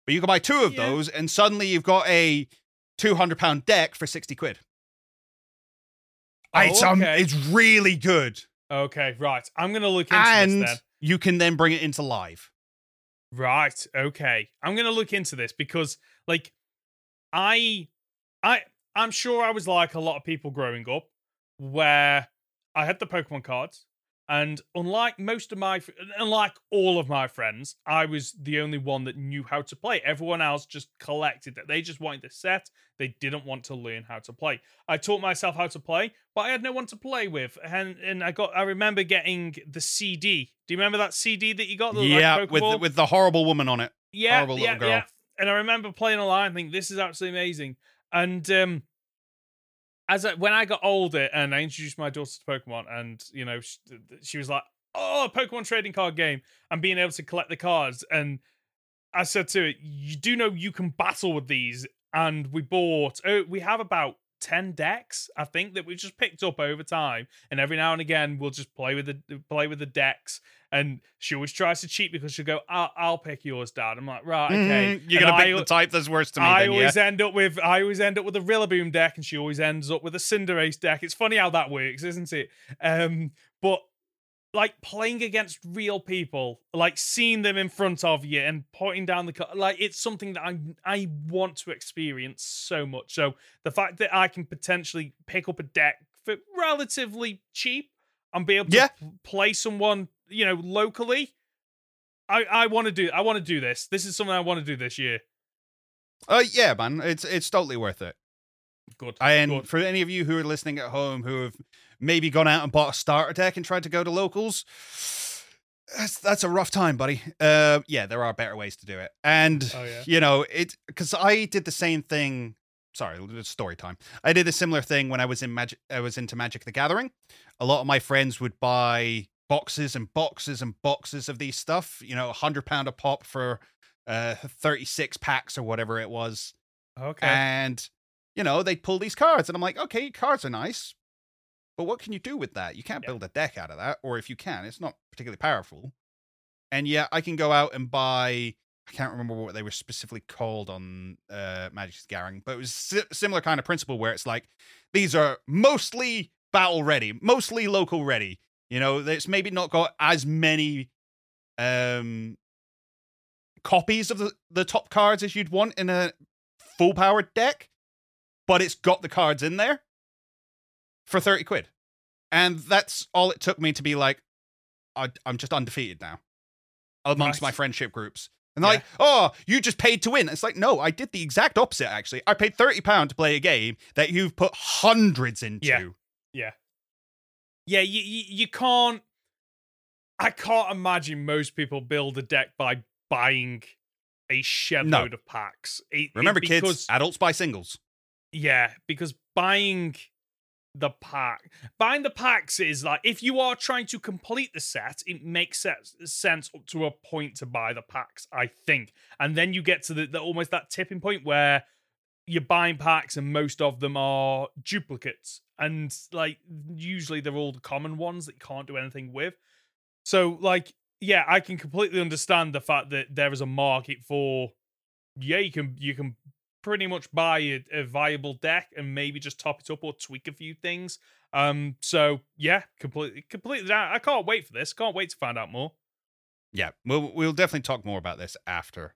but you could buy two of yeah. those, and suddenly you've got a two hundred pound deck for sixty quid. Oh, it's um, okay. It's really good. Okay, right. I'm gonna look into and this then. You can then bring it into live. Right. Okay. I'm going to look into this because like I, I, I'm sure I was like a lot of people growing up where I had the Pokemon cards and unlike most of my, unlike all of my friends, I was the only one that knew how to play. Everyone else just collected that. They just wanted the set. They didn't want to learn how to play. I taught myself how to play, but I had no one to play with. And and I got, I remember getting the C D. Do you remember that C D that you got? Yeah, like with, the, with the horrible woman on it. Yeah, horrible yeah, little girl. Yeah. And I remember playing online and thinking, this is absolutely amazing. And um, as I, when I got older and I introduced my daughter to Pokemon and, you know, she, she was like, oh, Pokemon trading card game and being able to collect the cards. And I said to her, you do know you can battle with these. And we bought, oh, we have about ten decks, I think, that we've just picked up over time, and every now and again we'll just play with the play with the decks. And she always tries to cheat because she'll go, I'll, I'll pick yours, Dad. I'm like, right, okay. Mm-hmm. You're and gonna I, pick the type that's worse to me. I then, always yeah. end up with I always end up with a Rillaboom deck, and she always ends up with a Cinderace deck. It's funny how that works, isn't it? Um, but like playing against real people, like seeing them in front of you and pointing down the car, like it's something that I I want to experience so much. So the fact that I can potentially pick up a deck for relatively cheap and be able to yeah. play someone, you know, locally, I I want to do I want to do this. This is something I want to do this year. Uh yeah, man, it's it's totally worth it. Good. And good. For any of you who are listening at home who have maybe gone out and bought a starter deck and tried to go to locals, that's that's a rough time, buddy. Uh, yeah, there are better ways to do it. And, oh, yeah. you know, it because I did the same thing. Sorry, story time. I did a similar thing when I was in Magic. I was into Magic the Gathering. A lot of my friends would buy boxes and boxes and boxes of these stuff, you know, one hundred pound a pop for uh, thirty-six packs or whatever it was. Okay. And, you know, they'd pull these cards. And I'm like, okay, cards are nice. But what can you do with that? You can't yep. build a deck out of that, or if you can, it's not particularly powerful. And yeah, I can go out and buy, I can't remember what they were specifically called on uh, Magic the Gathering, but it was a similar kind of principle where it's like, these are mostly battle ready, mostly local ready. You know, it's maybe not got as many um, copies of the, the top cards as you'd want in a full powered deck, but it's got the cards in there. For thirty quid. And that's all it took me to be like, I, I'm just undefeated now amongst right. my friendship groups. And they're yeah. like, oh, you just paid to win. It's like, no, I did the exact opposite, actually. I paid thirty pounds to play a game that you've put hundreds into. Yeah. Yeah. Yeah, you, you, you can't. I can't imagine most people build a deck by buying a shed load no. of packs. It, Remember, it, because, kids, adults buy singles. Yeah, because buying the pack, buying the packs is like, if you are trying to complete the set, it makes sense, sense up to a point to buy the packs, I think. And then you get to the, the almost that tipping point where you're buying packs and most of them are duplicates. And like, usually they're all the common ones that you can't do anything with. So like, yeah, I can completely understand the fact that there is a market for, yeah, you can, you can pretty much buy a, a viable deck and maybe just top it up or tweak a few things. Um, so yeah, completely, completely. I can't wait for this. Can't wait to find out more. Yeah, we'll, we'll definitely talk more about this after.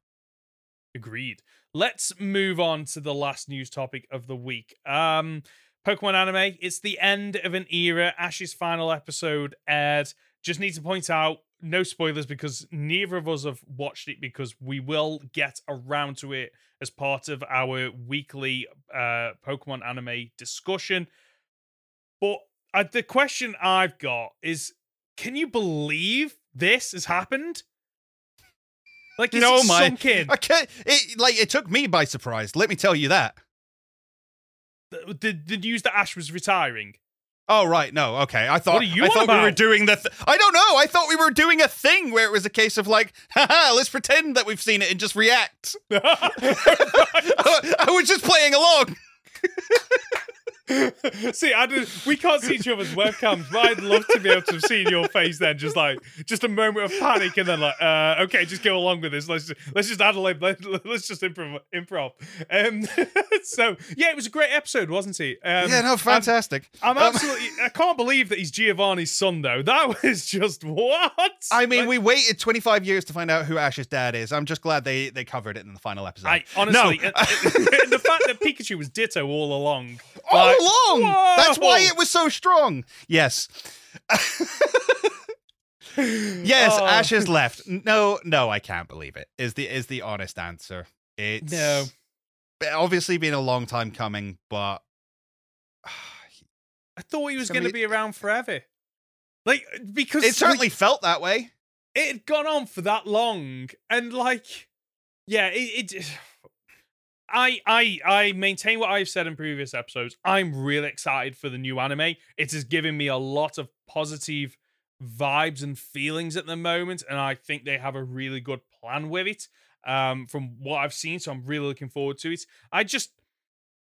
Agreed. Let's move on to the last news topic of the week. Um, Pokemon anime. It's the end of an era. Ash's final episode aired. Just need to point out, no spoilers, because neither of us have watched it, because we will get around to it as part of our weekly uh, Pokemon anime discussion. But uh, the question I've got is, can you believe this has happened? Like, it's no, my, sunk in. I can't, it, like, it took me by surprise. Let me tell you that. The, the, the news that Ash was retiring. Oh, right. No. Okay. I thought, I thought we were doing the... Th- I don't know. I thought we were doing a thing where it was a case of like, haha, let's pretend that we've seen it and just react. I, I was just playing along. See, I did, we can't see each other's webcams, but I'd love to be able to have seen your face then. Just like, just a moment of panic and then like, uh, okay, just go along with this. Let's just, let's just add a lib. Let's, let's just improv. improv. Um, so, yeah, it was a great episode, wasn't it? Um, yeah, no, fantastic. I'm, I'm absolutely, um, I can't believe that he's Giovanni's son, though. That was just, what? I mean, like, we waited twenty-five years to find out who Ash's dad is. I'm just glad they, they covered it in the final episode. I, honestly, no. uh, the fact that Pikachu was Ditto all along. All like, along! Whoa! That's why it was so strong. Yes. Yes, oh. Ash has left. No, no, I can't believe it, is the is the honest answer. It's no. obviously been a long time coming, but... I thought he was going to be... be around forever. Like, because... It certainly like, felt that way. It had gone on for that long, and like... Yeah, it... it I, I I maintain what I've said in previous episodes. I'm really excited for the new anime. It has given me a lot of positive vibes and feelings at the moment, and I think they have a really good plan with it, um, from what I've seen, so I'm really looking forward to it. I just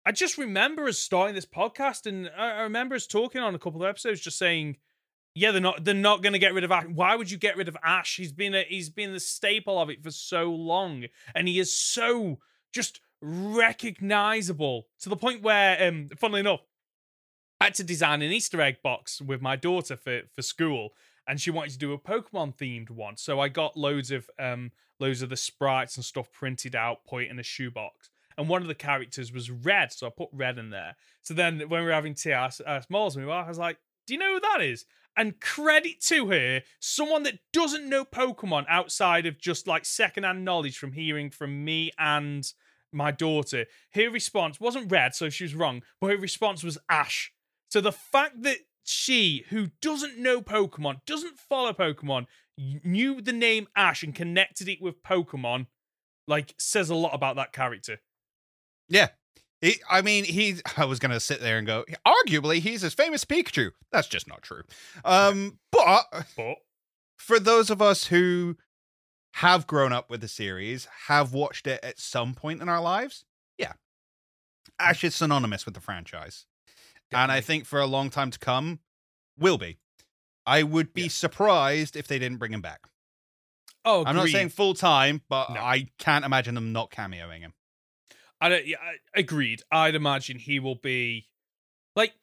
I just remember us starting this podcast, and I remember us talking on a couple of episodes just saying, yeah, they're not they're not going to get rid of Ash. Why would you get rid of Ash? He's been a, he's been the staple of it for so long, and he is so just... recognizable to the point where, um, funnily enough, I had to design an Easter egg box with my daughter for, for school, and she wanted to do a Pokemon themed one. So I got loads of um, loads of the sprites and stuff printed out, put it in a shoebox. And one of the characters was Red, so I put Red in there. So then when we were having tea, I asked Moles, and I was like, "Do you know who that is?" And credit to her, someone that doesn't know Pokemon outside of just like secondhand knowledge from hearing from me and my daughter, her response wasn't Red, so she was wrong, but her response was Ash. So the fact that she, who doesn't know Pokemon, doesn't follow Pokemon, knew the name Ash and connected it with Pokemon, like, says a lot about that character. Yeah. He, I mean, he, I was going to sit there and go, arguably, he's as famous as Pikachu. That's just not true. Um, but, but for those of us who have grown up with the series, have watched it at some point in our lives, yeah, Ash is synonymous with the franchise. Definitely. And I think for a long time to come, will be. I would be yeah. surprised if they didn't bring him back. Oh, agreed. I'm not saying full time, but no. I can't imagine them not cameoing him. I don't, yeah, agreed. I'd imagine he will be like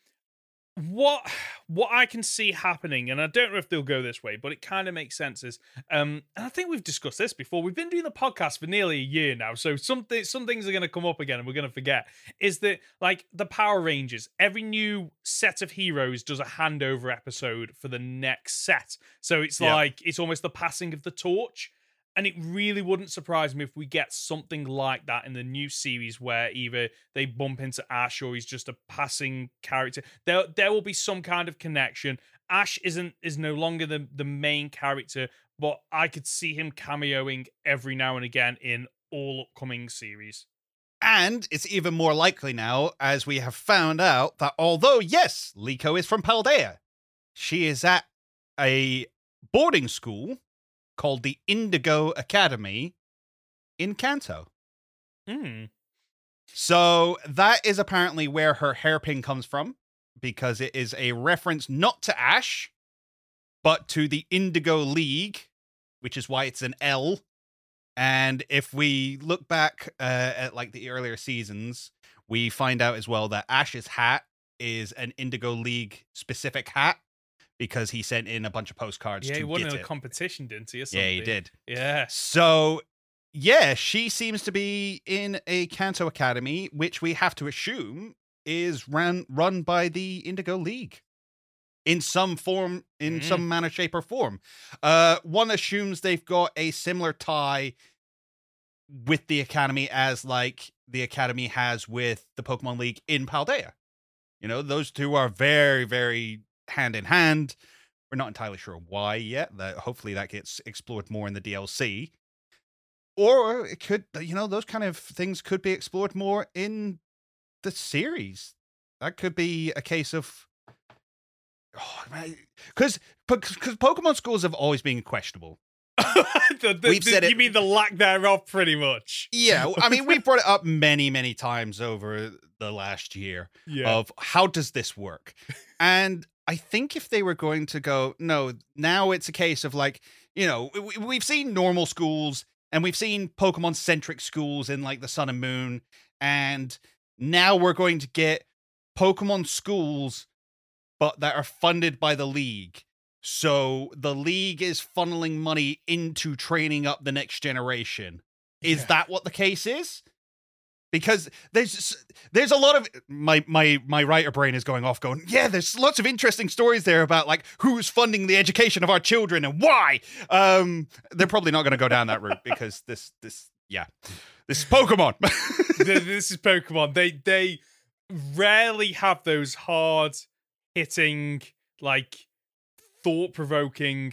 what what I can see happening, and I don't know if they'll go this way, but it kind of makes sense, is um and I think we've discussed this before, we've been doing the podcast for nearly a year now, so something some things are going to come up again and we're going to forget, is that like the Power Rangers, every new set of heroes does a handover episode for the next set, so it's yeah. like it's almost the passing of the torch, and it really wouldn't surprise me if we get something like that in the new series, where either they bump into Ash or he's just a passing character. There, there will be some kind of connection. Ash isn't is no longer the, the main character, but I could see him cameoing every now and again in all upcoming series. And it's even more likely now, as we have found out, that although, yes, Liko is from Paldea, she is at a boarding school called the Indigo Academy in Kanto. Hmm. So that is apparently where her hairpin comes from, because it is a reference not to Ash, but to the Indigo League, which is why it's an L. And if we look back uh, at like the earlier seasons, we find out as well that Ash's hat is an Indigo League specific hat, because he sent in a bunch of postcards. Yeah, to he won get in a it. competition, didn't he? Or something. Yeah, he did. Yeah. So, yeah, she seems to be in a Kanto Academy, which we have to assume is ran run by the Indigo League in some form, in mm. some manner, shape, or form. Uh, one assumes they've got a similar tie with the Academy as, like, the Academy has with the Pokemon League in Paldea. You know, those two are very, very hand in hand. We're not entirely sure why yet. That hopefully that gets explored more in the D L C. Or it could, you know, those kind of things could be explored more in the series. That could be a case of... Oh, man. Because Pokemon schools have always been questionable. the, the, we've the, said it, you mean the lack thereof, pretty much. Yeah, I mean, we've brought it up many, many times over the last year yeah. of how does this work? And I think if they were going to go, no, now it's a case of like, you know, we, we've seen normal schools and we've seen Pokemon-centric schools in like the Sun and Moon. And now we're going to get Pokemon schools but that are funded by the league. So the league is funneling money into training up the next generation. Is yeah. that what the case is? Because there's there's a lot of... My, my, my writer brain is going off going, yeah, there's lots of interesting stories there about like who's funding the education of our children and why. Um, they're probably not going to go down that route because this... this yeah. This is Pokemon. This is Pokemon. They, they rarely have those hard... hitting, like, thought-provoking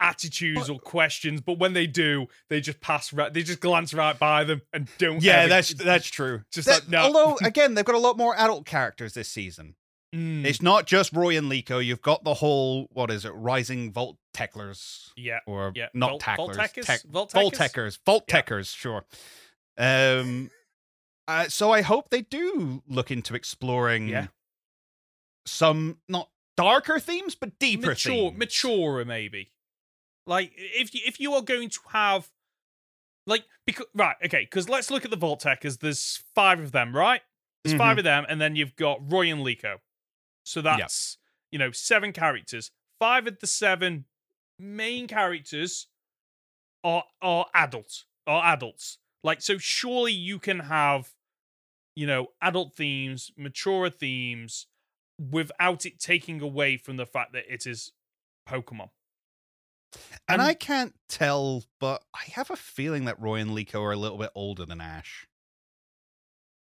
attitudes but, or questions, but when they do, they just pass, ra- they just glance right by them and don't. Yeah, ever, that's that's true. Just that, like, no. Although, again, they've got a lot more adult characters this season. Mm. It's not just Roy and Liko. You've got the whole, what is it, Rising Volt Tacklers. Yeah. Or yeah. not Vol- Tacklers. Volt Tacklers. Volt Tacklers, sure. Um, uh, so I hope they do look into exploring... Yeah. Some not darker themes, but deeper mature, themes. Mature, maybe. Like if you, if you are going to have, like, because right, okay, because let's look at the Volt Techers. There's five of them, right? There's mm-hmm. five of them, and then you've got Roy and Liko. So that's yep. you know seven characters. Five of the seven main characters are are adults. Are adults like so? Surely you can have, you know, adult themes, mature themes, without it taking away from the fact that it is Pokemon. And, and I can't tell, but I have a feeling that Roy and Liko are a little bit older than Ash.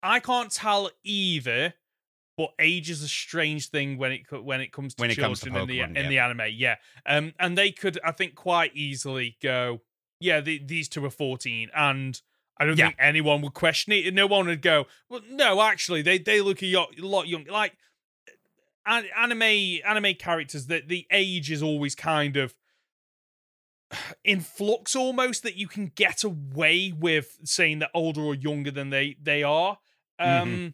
I can't tell either, but age is a strange thing when it when it comes to when children comes to Pokemon, in the in yeah. the anime. Yeah, um, and they could, I think, quite easily go, yeah, the, these two are fourteen, and I don't yeah. think anyone would question it. No one would go, well, no, actually, they they look a lot younger. Like. Anime anime characters, that the age is always kind of in flux, almost, that you can get away with saying they're older or younger than they they are. Um, mm-hmm.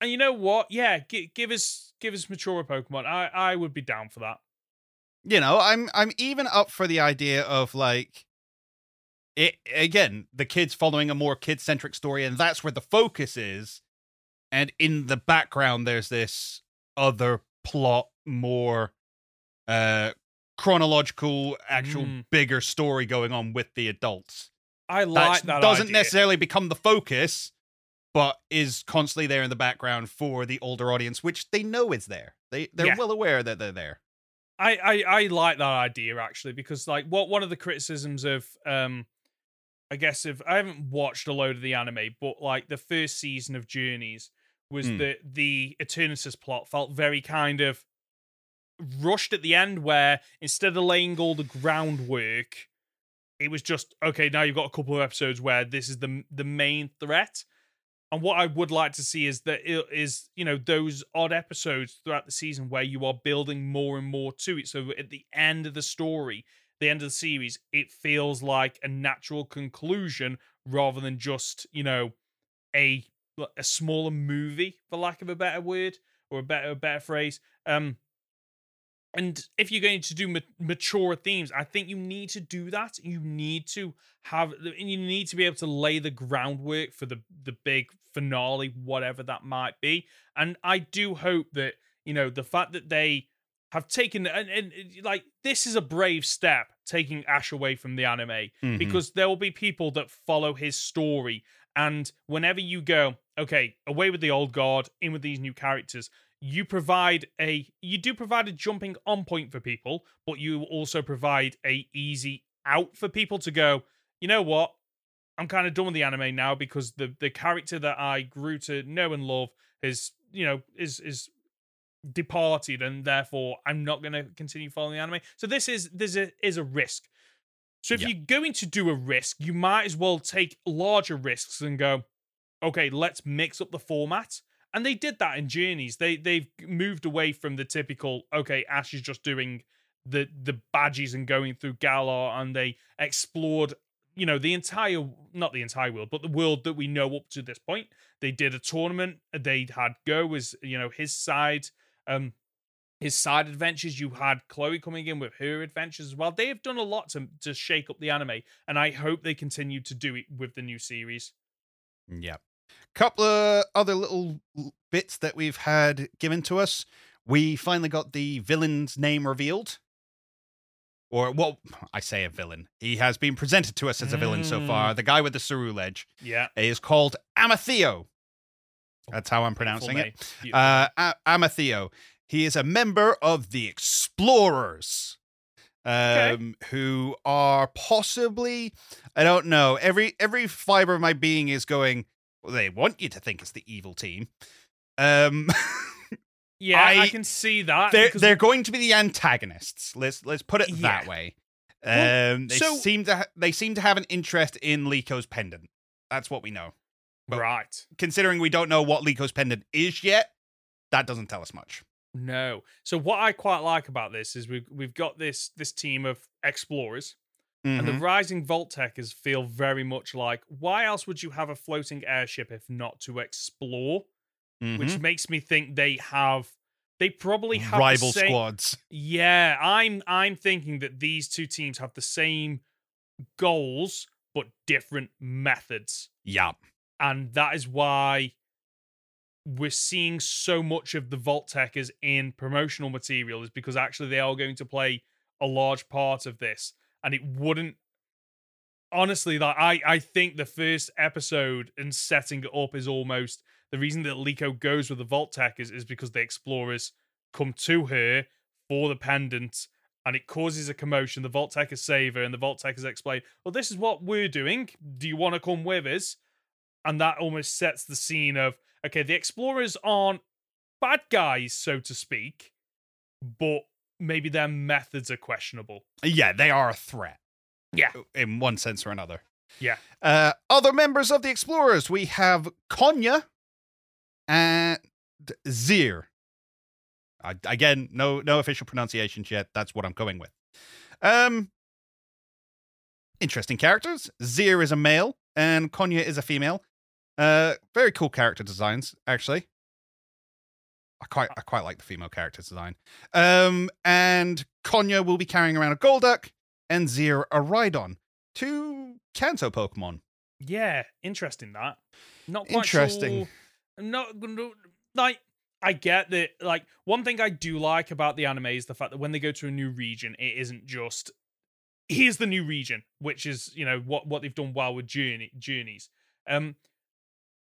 And you know what? Yeah, g- give us give us mature Pokemon. I, I would be down for that. You know, I'm I'm even up for the idea of like it again. The kids following a more kid centric story, and that's where the focus is. And in the background, there's this other plot, more uh chronological, actual mm. bigger story going on with the adults. I like that, that doesn't idea. necessarily become the focus, but is constantly there in the background for the older audience, which they know is there. They they're yeah. well aware that they're there. I, I I like that idea, actually, because like what one of the criticisms of um I guess if I haven't watched a load of the anime, but like the first season of Journeys was mm. that the Eternatus plot felt very kind of rushed at the end, where instead of laying all the groundwork it was just, okay, now you've got a couple of episodes where this is the the main threat. And what I would like to see is that it is, you know, those odd episodes throughout the season where you are building more and more to it. So at the end of the story, the end of the series, it feels like a natural conclusion rather than just, you know, a a smaller movie, for lack of a better word or a better a better phrase. Um, and if you're going to do ma- mature themes, I think you need to do that. You need to have, and you need to be able to lay the groundwork for the the big finale, whatever that might be. And I do hope that, you know, the fact that they have taken, and, and like, this is a brave step, taking Ash away from the anime, mm-hmm. because there will be people that follow his story. And whenever you go, okay, away with the old guard, in with these new characters, you provide a, you do provide a jumping on point for people, but you also provide a easy out for people to go, you know what, I'm kind of done with the anime now, because the the character that I grew to know and love is, you know, is is departed, and therefore I'm not going to continue following the anime. So this is this is a risk. So if yeah. you're going to do a risk, you might as well take larger risks and go, okay, let's mix up the format. And they did that in Journeys. They, they've moved away from the typical, okay, Ash is just doing the the badges and going through Galar, and they explored, you know, the entire, not the entire world, but the world that we know up to this point. They did a tournament. They had Go as, you know, his side, um, his side adventures. You had Chloe coming in with her adventures as well. They have done a lot to to shake up the anime, and I hope they continue to do it with the new series. Yeah. Couple of other little bits that we've had given to us. We finally got the villain's name revealed. Or, well, I say a villain. He has been presented to us as a villain mm. so far. The guy with the Cerule ledge. Yeah. is called Amatheo. That's how I'm pronouncing it. Uh, Amatheo. He is a member of the Explorers, um, okay. who are possibly, I don't know, every every fiber of my being is going, well, they want you to think it's the evil team. Um, yeah, I, I can see that. They're, because... they're going to be the antagonists. Let's let's put it yeah. that way. Um, well, they, so... seem to ha- they seem to have an interest in Liko's pendant. That's what we know. But right. Considering we don't know what Liko's pendant is yet, that doesn't tell us much. No. So what I quite like about this is we've we've got this this team of explorers, mm-hmm. and the Rising Volt Tacklers feel very much like, why else would you have a floating airship if not to explore? Mm-hmm. Which makes me think they have they probably have rival the same, squads. Yeah, I'm I'm thinking that these two teams have the same goals but different methods. Yeah. And that is why we're seeing so much of the Volt Techers in promotional material, is because actually they are going to play a large part of this. And it wouldn't, honestly, like I, I think the first episode and setting it up is almost the reason that Liko goes with the Volt Techers is because the Explorers come to her for the pendant, and it causes a commotion. The Volt Techers save her, and the Volt Techers explain, well, this is what we're doing. Do you want to come with us? And that almost sets the scene of, okay, the Explorers aren't bad guys, so to speak, but maybe their methods are questionable. Yeah, they are a threat. Yeah. In one sense or another. Yeah. Uh, other members of the Explorers, we have Konya and Zir. I, again, no no official pronunciations yet. That's what I'm going with. Um, interesting characters. Zir is a male and Konya is a female. Uh, very cool character designs, actually. I quite, I quite like the female character design. Um, and Konya will be carrying around a Golduck, and Zir a Rhydon, two Kanto Pokemon. Yeah, interesting that. Not quite interesting. Sure. Not no, like I get that. Like, one thing I do like about the anime is the fact that when they go to a new region, it isn't just here's the new region, which is, you know, what what they've done well with journey journeys. Um.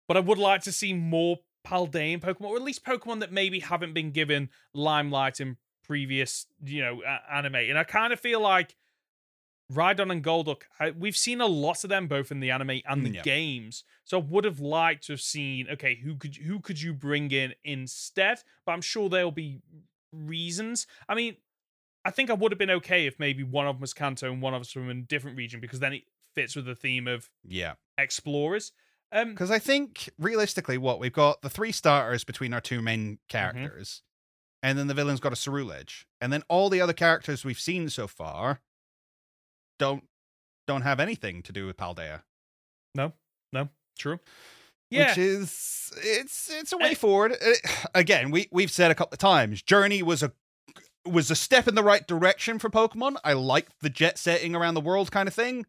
But I would like to see more Paldean Pokemon, or at least Pokemon that maybe haven't been given limelight in previous, you know, uh, anime. And I kind of feel like Rhydon and Golduck, I, we've seen a lot of them both in the anime and the yeah. games. So I would have liked to have seen, okay, who could who could you bring in instead? But I'm sure there'll be reasons. I mean, I think I would have been okay if maybe one of them was Kanto and one of us from a different region, because then it fits with the theme of yeah Explorers. Because um, I think, realistically, what, we've got the three starters between our two main characters, mm-hmm. and then the villain's got a Cerulege, and then all the other characters we've seen so far don't don't have anything to do with Paldea. No, no, true. Yeah. Which is, it's it's a way and, forward. It, again, we, we've said a couple of times, Journey was a was a step in the right direction for Pokemon. I liked the jet setting around the world kind of thing,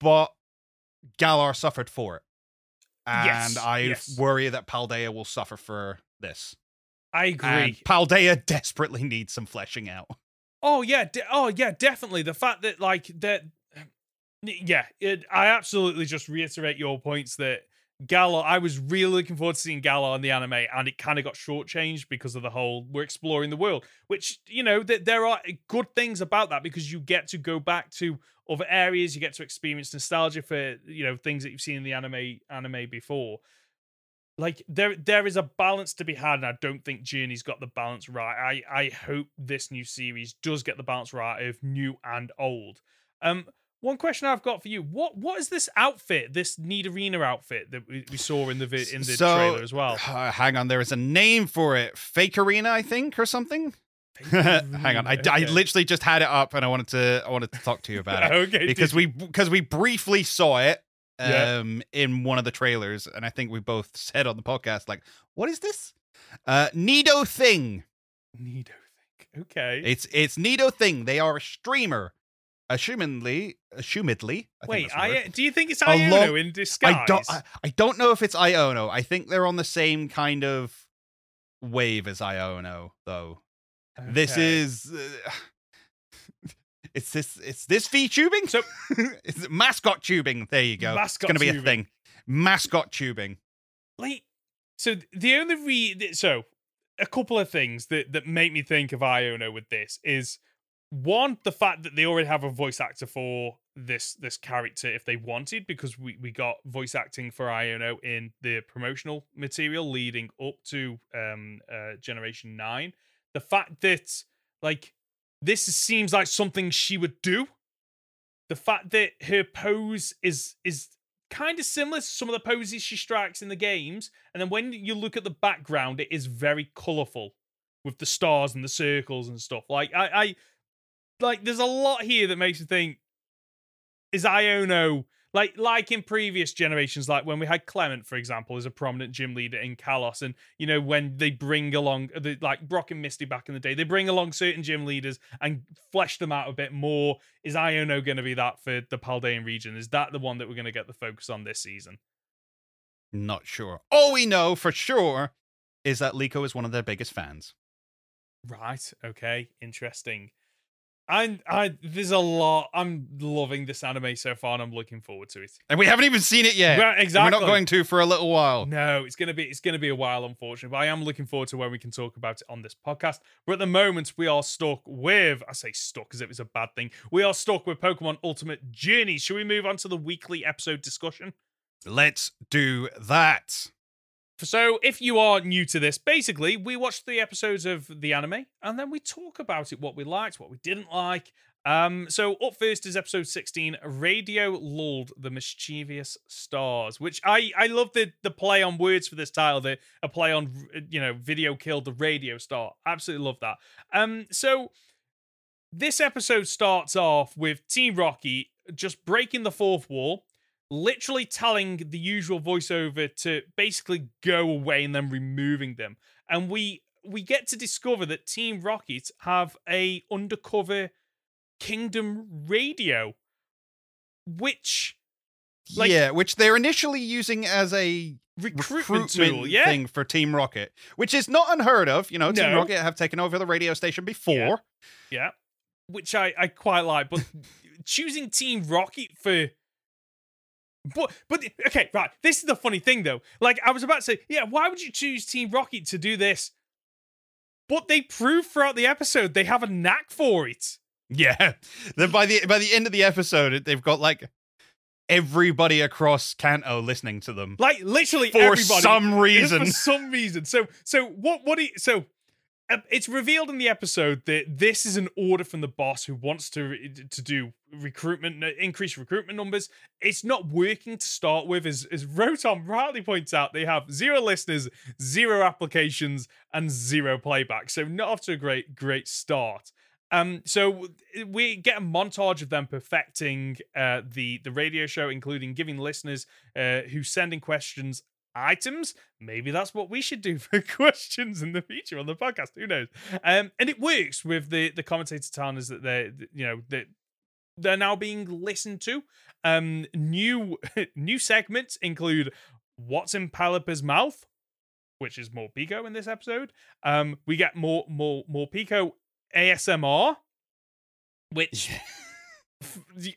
but Galar suffered for it. And yes, I yes. worry that Paldea will suffer for this. I agree. And Paldea desperately needs some fleshing out. Oh, yeah. De- oh, yeah, definitely. The fact that, like, that, yeah, it, I absolutely just reiterate your points that Galar, I was really looking forward to seeing Galar in the anime, and it kind of got shortchanged because of the whole, we're exploring the world, which, you know, th- there are good things about that, because you get to go back to other areas, you get to experience nostalgia for, you know, things that you've seen in the anime anime before. Like, there there is a balance to be had, and I don't think Journey's got the balance right. I, I hope this new series does get the balance right of new and old. Um, one question I've got for you: what what is this outfit, this Nidorina outfit that we, we saw in the vi- in the so, trailer as well? Uh, hang on, there is a name for it. Fakerina, I think, or something. Hang on, I, okay. I literally just had it up, and I wanted to I wanted to talk to you about it. okay, because we because we briefly saw it um, yeah. in one of the trailers, and I think we both said on the podcast, like, "What is this?" Uh, Nido Thing. Nido Thing. Okay. It's it's Nido Thing. They are a streamer. Assumedly, assumedly. I Wait, think I, do you think it's Iono long, in disguise? I don't. I, I don't know if it's Iono. I think they're on the same kind of wave as Iono, though. Okay. This is uh, it's this it's this V tubing. So it's mascot tubing. There you go. Mascot it's gonna tubing. be a thing. Mascot tubing. Like, so the only re so a couple of things that that make me think of Iono with this is, one, the fact that they already have a voice actor for this this character if they wanted, because we, we got voice acting for Iono in the promotional material leading up to um, uh, Generation nine. The fact that, like, this seems like something she would do. The fact that her pose is is kind of similar to some of the poses she strikes in the games. And then when you look at the background, it is very colourful with the stars and the circles and stuff. Like, I... I Like, there's a lot here that makes you think, is Iono, like like in previous generations, like when we had Clement, for example, as a prominent gym leader in Kalos, and, you know, when they bring along, the, like Brock and Misty back in the day, they bring along certain gym leaders and flesh them out a bit more. Is Iono going to be that for the Paldean region? Is that the one that we're going to get the focus on this season? Not sure. All we know for sure is that Liko is one of their biggest fans. Right, okay, interesting. I, I, there's a lot. I'm loving this anime so far, and I'm looking forward to it. And we haven't even seen it yet. We're, exactly. We're not going to for a little while. No, it's gonna be, it's gonna be a while, unfortunately. But I am looking forward to when we can talk about it on this podcast. But at the moment, we are stuck with, I say stuck as if it's a bad thing. We are stuck with Pokemon Ultimate Journeys. Should we move on to the weekly episode discussion? Let's do that. So if you are new to this, basically, we watch three episodes of the anime, and then we talk about it, what we liked, what we didn't like. Um, so up first is episode sixteen, Radio Lulled the Mischievous Stars, which I, I love the, the play on words for this title, the, a play on, you know, Video Killed the Radio Star. Absolutely love that. Um, so this episode starts off with Team Rocket just breaking the fourth wall, literally telling the usual voiceover to basically go away and then removing them. And we we get to discover that Team Rocket have a undercover Kingdom radio, which... Like, yeah, which they're initially using as a recruitment, recruitment tool, yeah. thing for Team Rocket, which is not unheard of. You know, Team no. Rocket have taken over the radio station before. Yeah, yeah. Which I, I quite like, but choosing Team Rocket for... But, but okay, right. This is the funny thing, though. Like, I was about to say, yeah, why would you choose Team Rocket to do this? But they prove throughout the episode they have a knack for it. Yeah. Then by the by the end of the episode, they've got, like, everybody across Kanto listening to them. Like, literally for everybody. For some reason. For some reason. So, so what? What do you, so it's revealed in the episode that this is an order from the boss who wants to to do recruitment, increase recruitment numbers. It's not working to start with. As, as Rotom rightly points out, they have zero listeners, zero applications, and zero playback. So not off to a great, great start. Um, so we get a montage of them perfecting uh, the, the radio show, including giving listeners uh, who send in questions items. Maybe that's what we should do for questions in the future on the podcast. Who knows? Um, and it works with the the commentator town is that they're, you know, that they're, they're now being listened to. Um, new new segments include what's in Palipper's mouth, which is more Pico in this episode. Um, we get more more more Pico A S M R, which.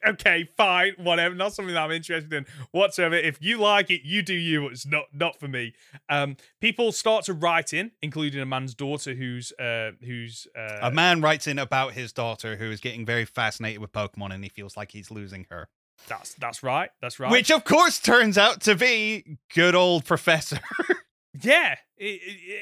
Okay, fine, whatever, not something that I'm interested in whatsoever. If you like it, you do you, but it's not not for me. Um people start to write in, including a man's daughter who's uh who's uh a man writes in about his daughter who is getting very fascinated with Pokemon and he feels like he's losing her. That's that's right that's right, which of course turns out to be good old Professor. Yeah,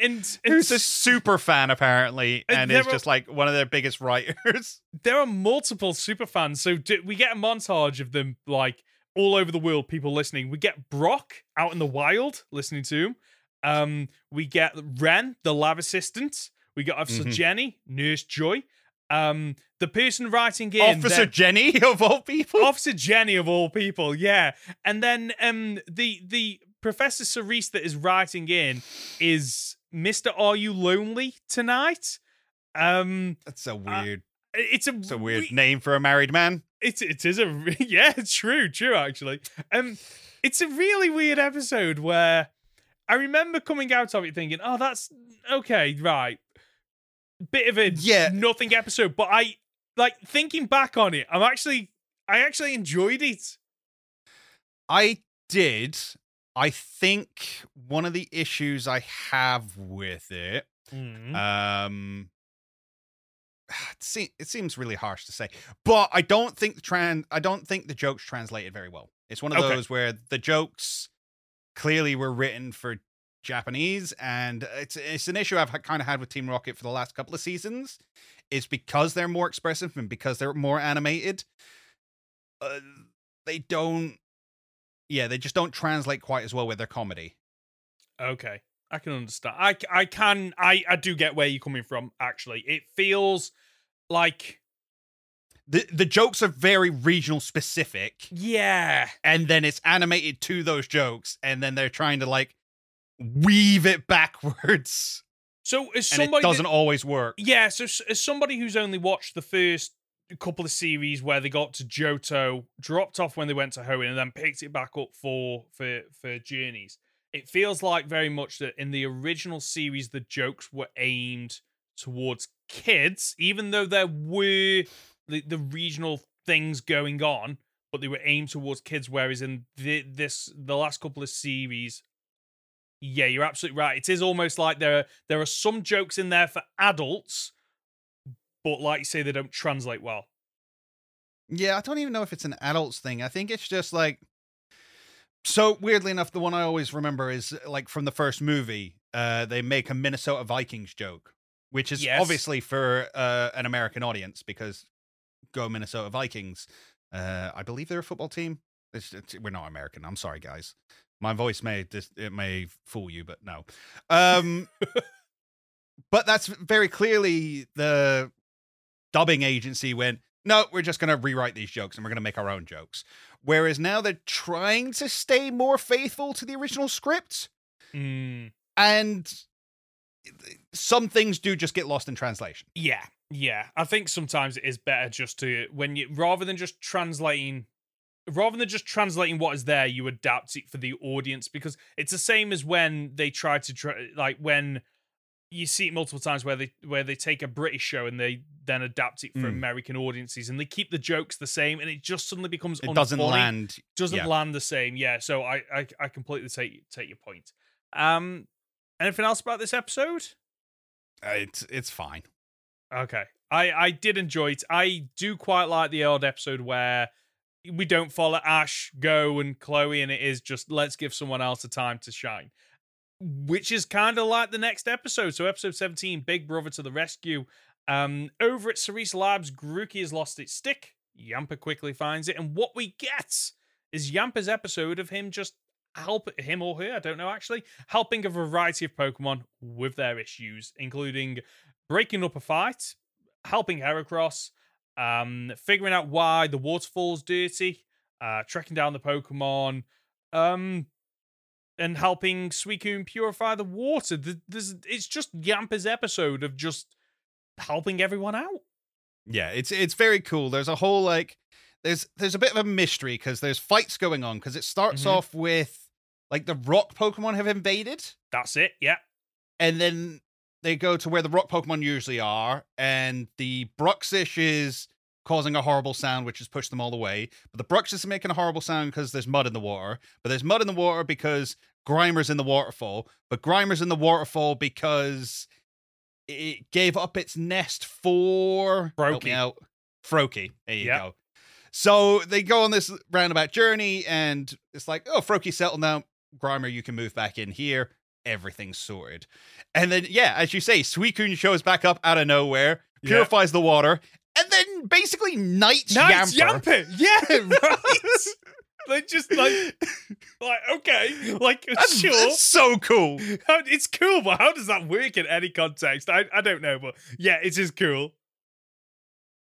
and who's a super fan apparently, and is just like one of their biggest writers. There are multiple super fans, so do, we get a montage of them like all over the world. People listening. We get Brock out in the wild listening to him. Um, we get Ren, the lab assistant. We got Officer mm-hmm. Jenny, Nurse Joy. Um, the person writing in Officer then, Jenny of all people. Officer Jenny of all people. Yeah, and then um the the. Professor Cerise that is writing in is Mister Are You Lonely Tonight? Um, That's so weird. Uh, it's, a, it's a weird we, name for a married man. It, it is a... Yeah, true, true, actually. Um, it's a really weird episode where I remember coming out of it thinking, oh, that's... Okay, right. Bit of a yeah. nothing episode, but I... Like, thinking back on it, I'm actually... I actually enjoyed it. I did... I think one of the issues I have with it, mm. um, it seems really harsh to say, but I don't think the tran- I don't think the jokes translated very well. It's one of okay. those where the jokes clearly were written for Japanese, and it's it's an issue I've kind of had with Team Rocket for the last couple of seasons. Is because they're more expressive and because they're more animated, uh, they don't. Yeah, they just don't translate quite as well with their comedy. Okay, I can understand. I, I can, I, I do get where you're coming from, actually. It feels like... The the jokes are very regional specific. Yeah. And then it's animated to those jokes, and then they're trying to, like, weave it backwards. So as somebody and it doesn't that, always work. Yeah, so as somebody who's only watched the first... a couple of series where they got to Johto, dropped off when they went to Hoenn, and then picked it back up for for for Journeys. It feels like very much that in the original series, the jokes were aimed towards kids, even though there were the, the regional things going on, but they were aimed towards kids. Whereas in the, this the last couple of series, yeah, you're absolutely right. It is almost like there are, there are some jokes in there for adults, but like you say, they don't translate well. Yeah, I don't even know if it's an adults thing. I think it's just like... So, weirdly enough, the one I always remember is, like, from the first movie, uh, they make a Minnesota Vikings joke, which is yes. obviously for uh, an American audience, because go Minnesota Vikings. Uh, I believe they're a football team. It's, it's, we're not American. I'm sorry, guys. My voice may dis- it may fool you, but no. Um, but that's very clearly the... dubbing agency went, no, we're just going to rewrite these jokes and we're going to make our own jokes. Whereas now they're trying to stay more faithful to the original script. Mm. And some things do just get lost in translation. Yeah. Yeah. I think sometimes it is better just to, when you, rather than just translating, rather than just translating what is there, you adapt it for the audience, because it's the same as when they try to, tra- like when, you see it multiple times where they where they take a British show and they then adapt it for mm. American audiences, and they keep the jokes the same, and it just suddenly becomes it unfunny. doesn't land doesn't yeah. land the same. Yeah, so I, I I completely take take your point. Um, anything else about this episode? Uh, it's it's fine. Okay, I I did enjoy it. I do quite like the odd episode where we don't follow Ash, Go, and Chloe, and it is just let's give someone else a time to shine. which is kind of like the next episode. So episode seventeen, Big Brother to the Rescue. Um, over at Cerise Labs, Grookey has lost its stick. Yamper quickly finds it. And what we get is Yamper's episode of him just help him or her, I don't know actually, helping a variety of Pokemon with their issues, including breaking up a fight, helping Heracross, um, figuring out why the waterfall's dirty, uh, tracking down the Pokemon, um, and helping Suicune purify the water. There's, it's just Yamper's episode of just helping everyone out. Yeah, it's it's very cool. There's a whole, like, there's there's a bit of a mystery because there's fights going on, because it starts mm-hmm. off with, like, the rock Pokemon have invaded. That's it, yeah. And then they go to where the rock Pokemon usually are, and the Bruxish is causing a horrible sound, which has pushed them all away. But the Bruxish is making a horrible sound because there's mud in the water. But there's mud in the water because Grimer's in the waterfall. But Grimer's in the waterfall because it gave up its nest for Froakie. Help me out. Froakie. There you yep. go. So they go on this roundabout journey, and it's like, oh, Froakie's settled now. Grimer, you can move back in here. Everything's sorted. And then, yeah, as you say, Suicune shows back up out of nowhere, purifies yeah. the water, and then basically knights Yamper. Yamper. Yeah, right? They just like, like okay, like that's, sure. That's so cool. It's cool, but how does that work in any context? I, I don't know, but yeah, it is cool.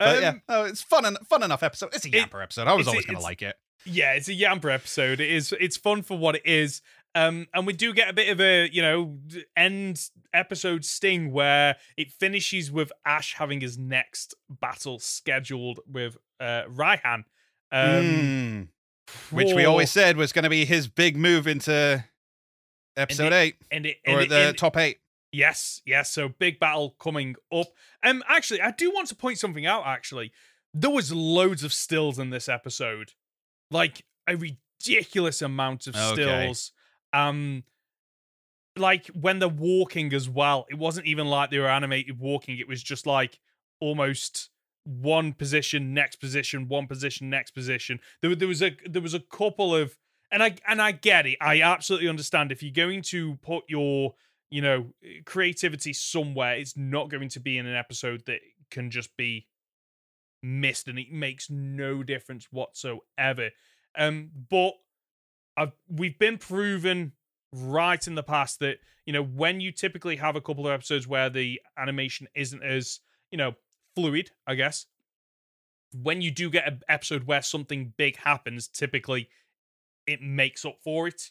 But um, yeah, oh, it's fun and fun enough episode. It's a Yamper it, episode. I was always going to like it. Yeah, it's a Yamper episode. It is. It's fun for what it is. Um, and we do get a bit of a, you know, end episode sting where it finishes with Ash having his next battle scheduled with uh, Raihan. Um, mm. Which we always said was going to be his big move into episode and it, eight and it, and or it, the and top eight. Yes, yes. So big battle coming up. Um, actually, I do want to point something out. Actually, there was loads of stills in this episode, like a ridiculous amount of stills. Okay. Um, like when they're walking as well, it wasn't even like they were animated walking. It was just like almost one position, next position, one position, next position. There, there was a there was a couple of, and I and I get it. I absolutely understand if you're going to put your you know, creativity somewhere, it's not going to be in an episode that can just be missed, and it makes no difference whatsoever. Um, but I've, we've been proven right in the past that, you know, when you typically have a couple of episodes where the animation isn't as, you know, fluid, I guess, when you do get an episode where something big happens, typically it makes up for it.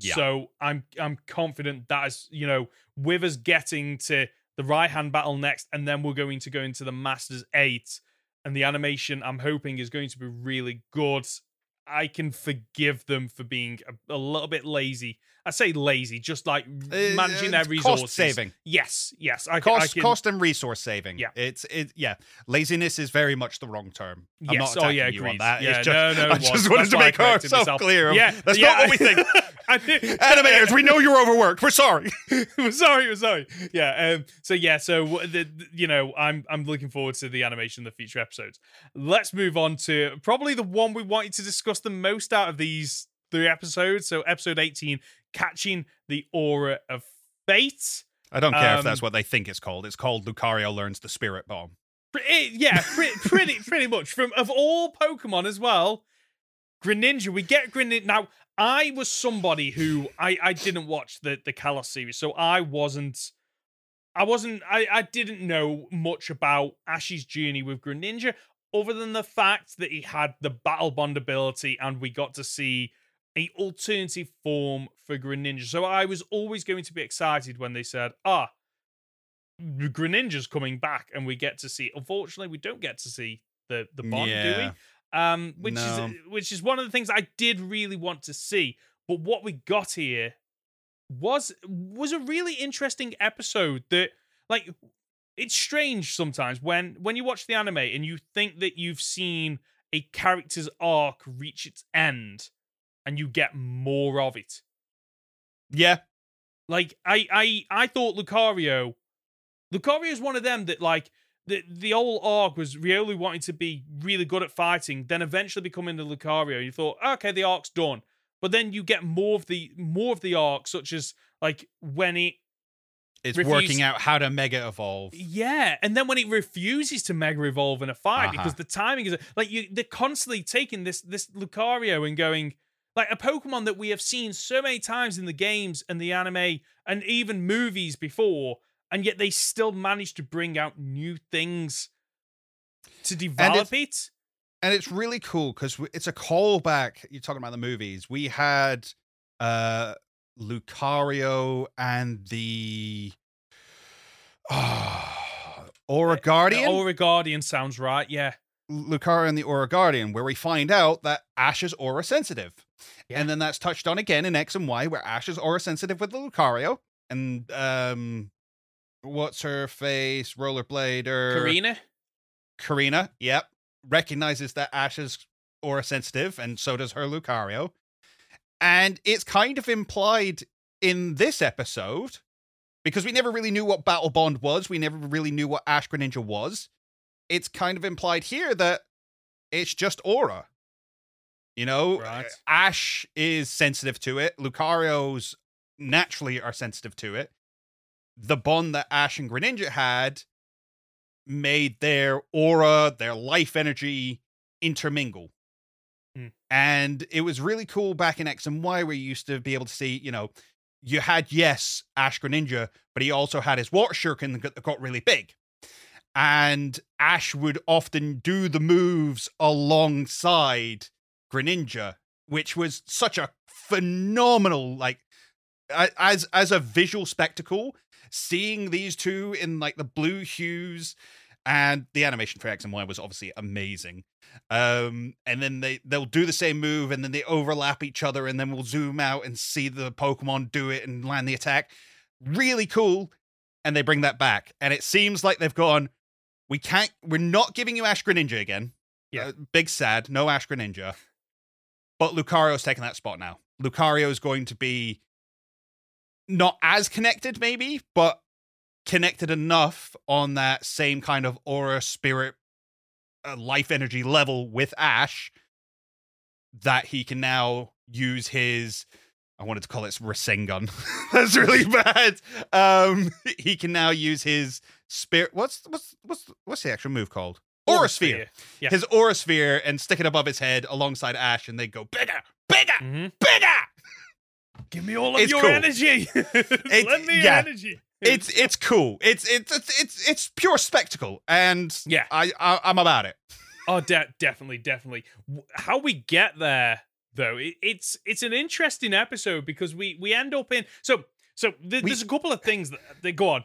Yeah. So I'm I'm confident that is, you know, with us getting to the Raihan battle next, and then we're going to go into the Masters eight, and the animation, I'm hoping, is going to be really good. I can forgive them for being a, a little bit lazy. I say lazy, just like managing uh, their resources. Cost saving. Yes, yes. I, cost, I can, cost and resource saving. Yeah. It's, it, yeah. Laziness is very much the wrong term. Yes. I'm not attacking oh, yeah, you agrees. on that. Yeah, it's just, no, no, I was. just wanted That's to make ourselves clear. Yeah, That's yeah, not what we think. I think. Animators, we know you're overworked. We're sorry. we're sorry, we're sorry. Yeah. Um, so, yeah, so, the, the, you know, I'm, I'm looking forward to the animation in the future episodes. Let's move on to probably the one we wanted to discuss the most out of these three episodes. So episode eighteen, Catching the Aura of Fate. I don't care um, if that's what they think it's called. It's called Lucario Learns the Spirit Bomb. It, yeah, pretty, pretty pretty much. From of all Pokemon as well, Greninja. We get Greninja. Now, I was somebody who I, I didn't watch the, the Kalos series, so I wasn't I wasn't I, I didn't know much about Ash's journey with Greninja, other than the fact that he had the Battle Bond ability and we got to see a alternative form for Greninja. So I was always going to be excited when they said, ah, Greninja's coming back and we get to see. Unfortunately, we don't get to see the, the Bond, yeah. do we? Um, which no. is which is one of the things I did really want to see. But what we got here was was a really interesting episode that, like, it's strange sometimes when, when you watch the anime and you think that you've seen a character's arc reach its end and you get more of it. Yeah. Like, I I, I thought Lucario... Lucario is one of them that, like, the, the old arc was Riolu wanting to be really good at fighting, then eventually becoming the Lucario. You thought, okay, the arc's done. But then you get more of the more of the arc, such as like when it it's refuses- working out how to mega evolve. Yeah, and then when it refuses to mega evolve in a fight, uh-huh. because the timing is like you, they're constantly taking this this Lucario and going like a Pokemon that we have seen so many times in the games and the anime and even movies before, and yet they still manage to bring out new things to develop and it. And it's really cool because it's a callback. You're talking about the movies. We had uh, Lucario and the oh, Auraguardian. The Auraguardian sounds right, yeah. Lucario and the Auraguardian, where we find out that Ash is aura sensitive. Yeah. And then that's touched on again in X and Y, where Ash is aura sensitive with the Lucario. And um, what's her face? Rollerblader. Karina? Karina, yep. Recognizes that Ash is aura sensitive, and so does her Lucario. And it's kind of implied in this episode, because we never really knew what Battle Bond was. We never really knew what Ash Greninja was. It's kind of implied here that it's just aura. You know, right. Ash is sensitive to it. Lucario's naturally are sensitive to it. The bond that Ash and Greninja had made their aura, their life energy intermingle. Mm. And it was really cool back in X and Y where you used to be able to see, you know, you had, yes, Ash Greninja, but he also had his water shuriken that got really big. And Ash would often do the moves alongside Greninja, which was such a phenomenal, like, as as a visual spectacle, seeing these two in like the blue hues, and the animation for X and Y was obviously amazing. Um, and then they, they'll do the same move and then they overlap each other, and then we'll zoom out and see the Pokemon do it and land the attack. Really cool. And they bring that back. And it seems like they've gone, we can't, we're not giving you Ash Greninja again. Yeah. Uh, big sad, no Ash Greninja. But Lucario's taking that spot now. Lucario is going to be not as connected, maybe, but connected enough on that same kind of aura, spirit, uh, life energy level with Ash that he can now use his, I wanted to call it Rasengan. That's really bad. Um, he can now use his spirit. What's what's what's what's the actual move called? Aura Sphere. Yeah. His Aura Sphere, and stick it above his head alongside Ash, and they go bigger, bigger, mm-hmm. bigger. Give me all of it's your cool. energy. Let me yeah. energy. It's it's cool. It's it's it's it's, it's pure spectacle, and yeah, I, I I'm about it. Oh, de- definitely, definitely. How we get there though? It, it's it's an interesting episode because we we end up in so so. Th- we, there's a couple of things that they go on.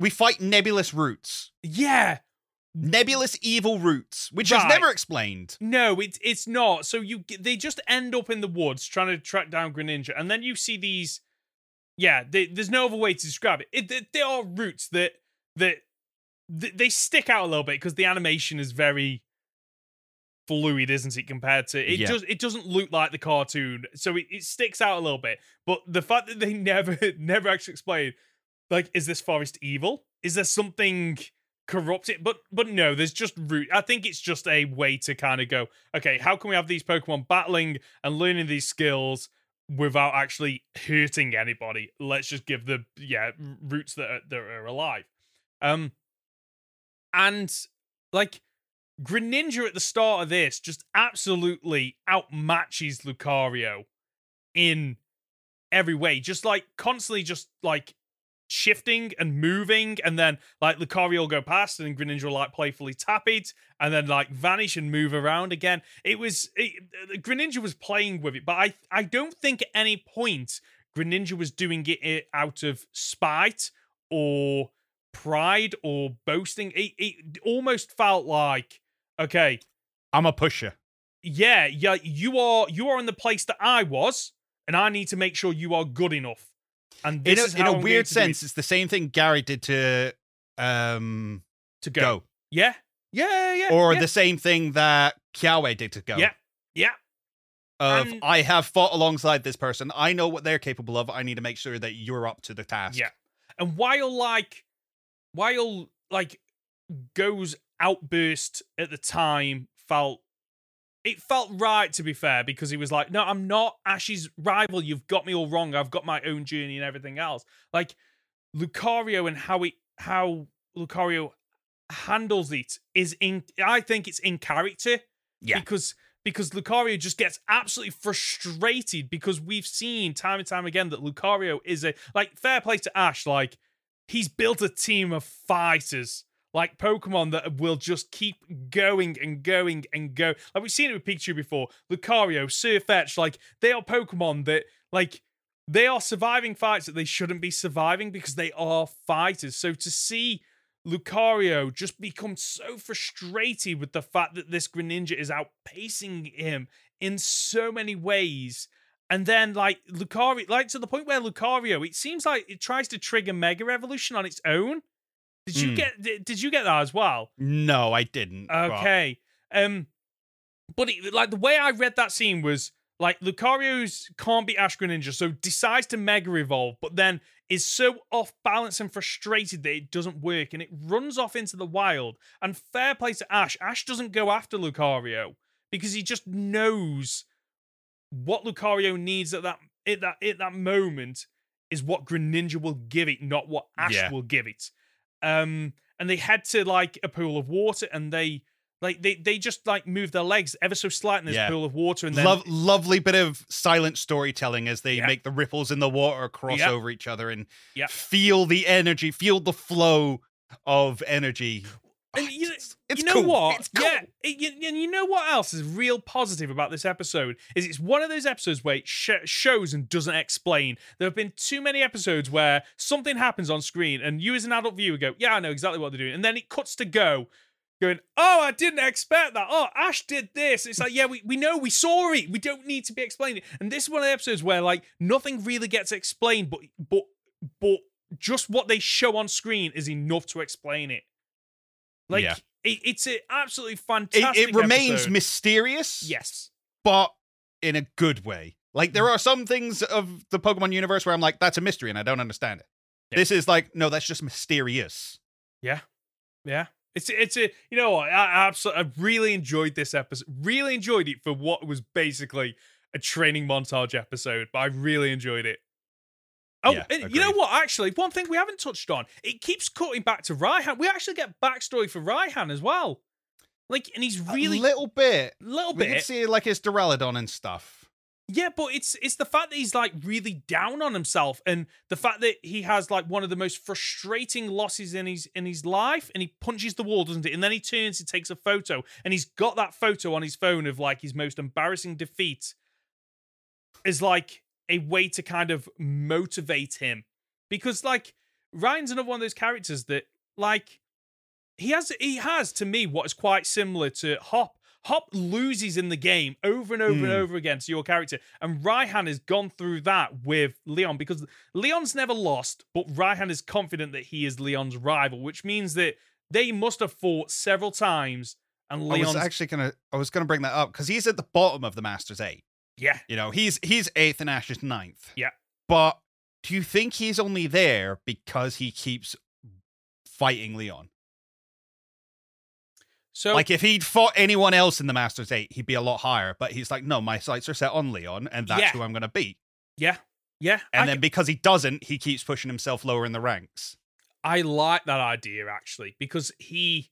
We fight nebulous roots. Yeah, nebulous evil roots, which right. is never explained. No, it's it's not. So you they just end up in the woods trying to track down Greninja, and then you see these. Yeah, they, there's no other way to describe it. it they, they are roots that that they, they stick out a little bit because the animation is very fluid, isn't it? Compared to it, yeah. does it doesn't look like the cartoon, so it, it sticks out a little bit. But the fact that they never never actually explain, like, is this forest evil? Is there something? Corrupt it, but but no, there's just root. I think it's just a way to kind of go, okay, how can we have these Pokemon battling and learning these skills without actually hurting anybody? Let's just give the yeah roots that are, that are alive. Um, and like Greninja at the start of this just absolutely outmatches Lucario in every way, just like constantly, just like. Shifting and moving, and then like Lucario will go past, and then Greninja will like playfully tap it, and then like vanish and move around again. It was it, Greninja was playing with it, but I I don't think at any point Greninja was doing it out of spite or pride or boasting. It it almost felt like, okay, I'm a pusher. Yeah, yeah, you are you are in the place that I was, and I need to make sure you are good enough. And this in a, is how in a weird sense, it's the same thing Gary did to um to go. go. Yeah, yeah, yeah. Or yeah. the same thing that Kiawe did to go. Yeah, yeah. Of and... I have fought alongside this person. I know what they're capable of. I need to make sure that you're up to the task. Yeah. And while like, while like, Go's outburst at the time felt it felt right, to be fair, because he was like, no, I'm not Ash's rival. You've got me all wrong. I've got my own journey and everything else. Like, Lucario and how, he, how Lucario handles it is in, I think it's in character. Yeah. Because, because Lucario just gets absolutely frustrated, because we've seen time and time again that Lucario is a, like, fair play to Ash. Like, he's built a team of fighters, like Pokemon that will just keep going and going and go. Like, we've seen it with Pikachu before, Lucario, Sirfetch, like, they are Pokemon that, like, they are surviving fights that they shouldn't be surviving because they are fighters. So to see Lucario just become so frustrated with the fact that this Greninja is outpacing him in so many ways, and then, like, Lucario, like, to the point where Lucario, it seems like it tries to trigger Mega Evolution on its own. Did you mm. get? Did you get that as well? No, I didn't. Okay, but, um, but it, like, the way I read that scene was like, Lucario's can't beat Ash Greninja, so decides to Mega Evolve, but then is so off balance and frustrated that it doesn't work, and it runs off into the wild. And fair play to Ash. Ash doesn't go after Lucario because he just knows what Lucario needs at that at that at that moment is what Greninja will give it, not what Ash yeah. will give it. Um, and they head to, like, a pool of water, and they like they they just, like, move their legs ever so slight in this yeah. pool of water, and then Lo- lovely bit of silent storytelling as they yeah. make the ripples in the water cross yeah. over each other and yeah. feel the energy, feel the flow of energy. And you, it's, it's you know cool. what? It's cool. Yeah, and you, you know what else is real positive about this episode is it's one of those episodes where it sh- shows and doesn't explain. There have been too many episodes where something happens on screen and you as an adult viewer go, yeah, I know exactly what they're doing. And then it cuts to Go going, oh, I didn't expect that. Oh, Ash did this. It's like, yeah, we, we know, we saw it. We don't need to be explained. And this is one of the episodes where, like, nothing really gets explained, but but but just what they show on screen is enough to explain it. Like, yeah. it, it's an absolutely fantastic It, it remains episode. mysterious. Yes. But in a good way. Like, there are some things of the Pokemon universe where I'm like, that's a mystery and I don't understand it. Yeah. This is like, no, that's just mysterious. Yeah. Yeah. It's, it's a, you know what? I absolutely, I really enjoyed this episode. Really enjoyed it for what was basically a training montage episode, but I really enjoyed it. Oh, yeah, and you know what? Actually, one thing we haven't touched on, it keeps cutting back to Raihan. We actually get backstory for Raihan as well. Like, and he's really... A little bit. Little bit. We can see, like, his Duraludon and stuff. Yeah, but it's it's the fact that he's, like, really down on himself, and the fact that he has, like, one of the most frustrating losses in his in his life, and he punches the wall, doesn't he? And then he turns, he takes a photo, and he's got that photo on his phone of, like, his most embarrassing defeat is, like... a way to kind of motivate him, because, like, Ryan's another one of those characters that, like, he has he has to me what is quite similar to Hop. Hop loses in the game over and over mm. and over again to your character, and Raihan has gone through that with Leon, because Leon's never lost, but Raihan is confident that he is Leon's rival, which means that they must have fought several times. And Leon's... I was actually gonna I was gonna bring that up because he's at the bottom of the Masters Eight. Yeah. You know, he's he's eighth and Ash is ninth. Yeah. But do you think he's only there because he keeps fighting Leon? So, like, if he'd fought anyone else in the Masters eight, he'd be a lot higher. But he's like, no, my sights are set on Leon, and that's yeah. who I'm going to beat. Yeah. Yeah. And I then g- because he doesn't, he keeps pushing himself lower in the ranks. I like that idea, actually, because he...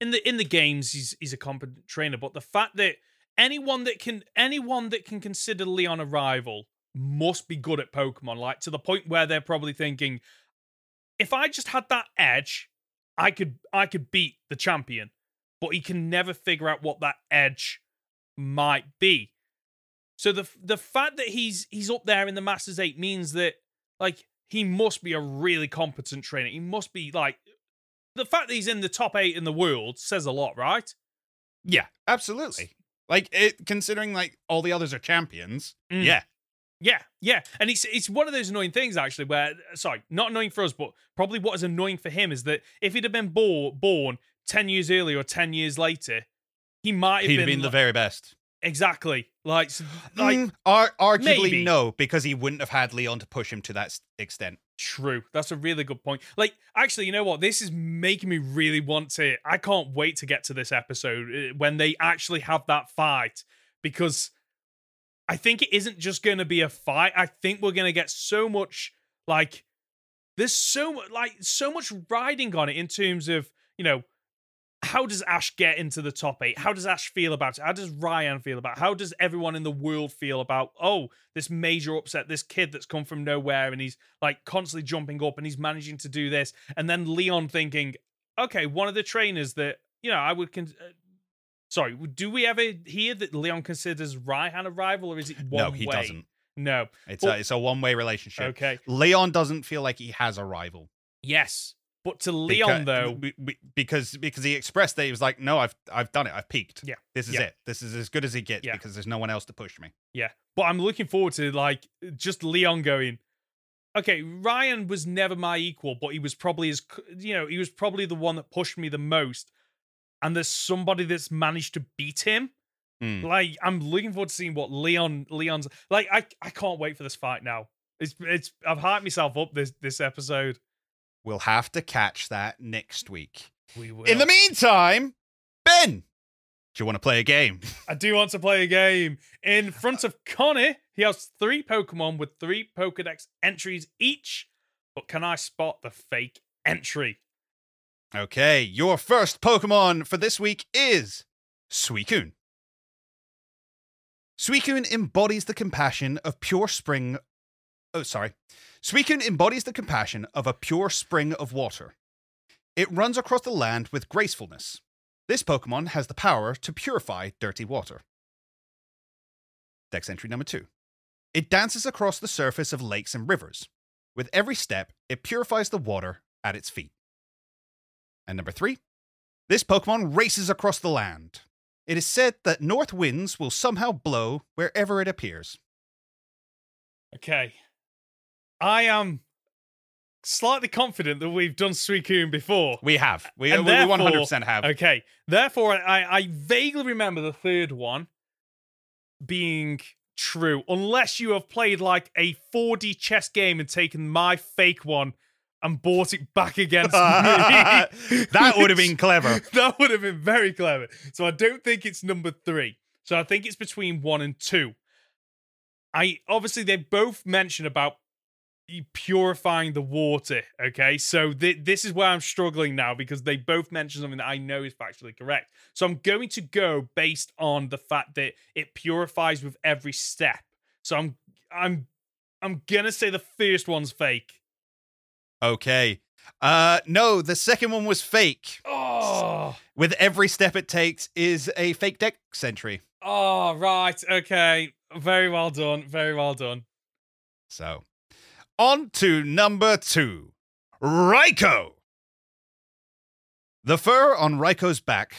In the in the games, he's he's a competent trainer, but the fact that Anyone that can anyone that can consider Leon a rival must be good at Pokemon, like, to the point where they're probably thinking, if I just had that edge, I could I could beat the champion. But he can never figure out what that edge might be. So the the fact that he's he's up there in the Masters eight means that, like, he must be a really competent trainer. He must be, like, the fact that he's in the top eight in the world says a lot, right? Yeah, absolutely. Like, it, considering, like, all the others are champions. Mm. Yeah. Yeah, yeah. And it's it's one of those annoying things, actually, where, sorry, not annoying for us, but probably what is annoying for him is that if he'd have been bo- born ten years earlier or ten years later, he might have He'd been... He'd have been like, the very best. Exactly. Like, like mm, ar- arguably maybe. No, because he wouldn't have had Leon to push him to that extent. True. That's a really good point. Like, actually, you know what? This is making me really want to... I can't wait to get to this episode when they actually have that fight, because I think it isn't just going to be a fight. I think we're going to get so much, like... There's so much, like, so much riding on it in terms of, you know, how does Ash get into the top eight? How does Ash feel about it? How does Ryan feel about it? How does everyone in the world feel about, oh, this major upset, this kid that's come from nowhere and he's, like, constantly jumping up and he's managing to do this. And then Leon thinking, okay, one of the trainers that, you know, I would... Con- Sorry, do we ever hear that Leon considers Ryan a rival, or is it one way? No, he way? doesn't. No. It's, but, a, it's a one-way relationship. Okay. Leon doesn't feel like he has a rival. Yes. But to Leon, because, though... We, we, because because he expressed that he was like, no, I've I've done it. I've peaked. Yeah. This is yeah. it. This is as good as it gets yeah. because there's no one else to push me. Yeah. But I'm looking forward to, like, just Leon going, okay, Ryan was never my equal, but he was probably as, you know, he was probably the one that pushed me the most. And there's somebody that's managed to beat him. Mm. Like, I'm looking forward to seeing what Leon Leon's like. I, I can't wait for this fight now. It's it's I've hyped myself up this this episode. We'll have to catch that next week. We will. In the meantime, Ben, do you want to play a game? I do want to play a game. In front of Connor, he has three Pokemon with three Pokedex entries each. But can I spot the fake entry? Okay, your first Pokemon for this week is Suicune. Suicune embodies the compassion of pure spring. Oh, sorry. Suicune embodies the compassion of a pure spring of water. It runs across the land with gracefulness. This Pokemon has the power to purify dirty water. Dex entry number two. It dances across the surface of lakes and rivers. With every step, it purifies the water at its feet. And number three. This Pokemon races across the land. It is said that north winds will somehow blow wherever it appears. Okay. I am slightly confident that we've done Suicune before. We have. We, we one hundred percent have. Okay. Therefore, I, I vaguely remember the third one being true. Unless you have played like a four D chess game and taken my fake one and bought it back against me. That would have been clever. That would have been very clever. So I don't think it's number three. So I think it's between one and two. I obviously, they both mention about purifying the water, okay? So th- this is where I'm struggling now, because they both mention something that I know is factually correct. So I'm going to go based on the fact that it purifies with every step. So I'm I'm I'm going to say the first one's fake. Okay. Uh, no, the second one was fake. Oh. With every step it takes is a fake Dex entry. Oh, right. Okay. Very well done. Very well done. So, on to number two. Raikou. The fur on Raikou's back...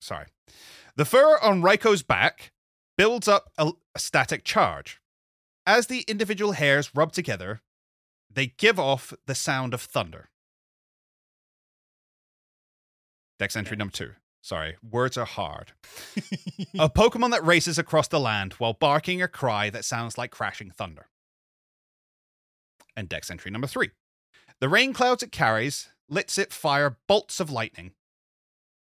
Sorry. The fur on Raikou's back builds up a, a static charge. As the individual hairs rub together, they give off the sound of thunder. Dex entry number two. Sorry, words are hard. A Pokemon that races across the land while barking a cry that sounds like crashing thunder. And Dex entry number three. The rain clouds it carries lets it fire bolts of lightning.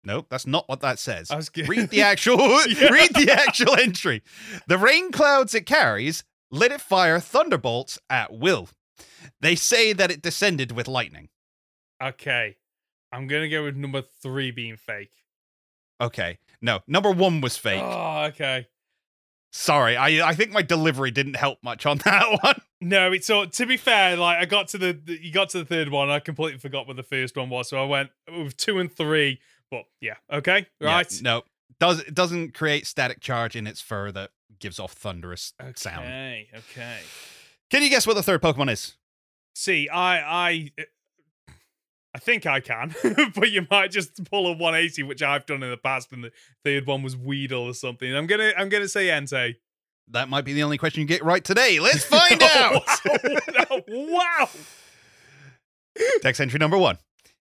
Nope, that's not what that says. I was kidding. Read the actual, yeah. read the actual entry. The rain clouds it carries let it fire thunderbolts at will. They say that it descended with lightning. Okay. I'm going to go with number three being fake. Okay. No, number one was fake. Oh, okay. Sorry. I I think my delivery didn't help much on that one. No, it's all, to be fair, like I got to the, the you got to the third one. And I completely forgot what the first one was. So I went with two and three, but yeah. Okay. Right. Yeah, no, does it doesn't create static charge in its fur that gives off thunderous okay, sound. Okay. Okay. Can you guess what the third Pokemon is? See, I I, I think I can, but you might just pull a one eighty, which I've done in the past, and the third one was Weedle or something. I'm gonna I'm gonna say Entei. That might be the only question you get right today. Let's find oh, out. Wow. wow. Text entry number one.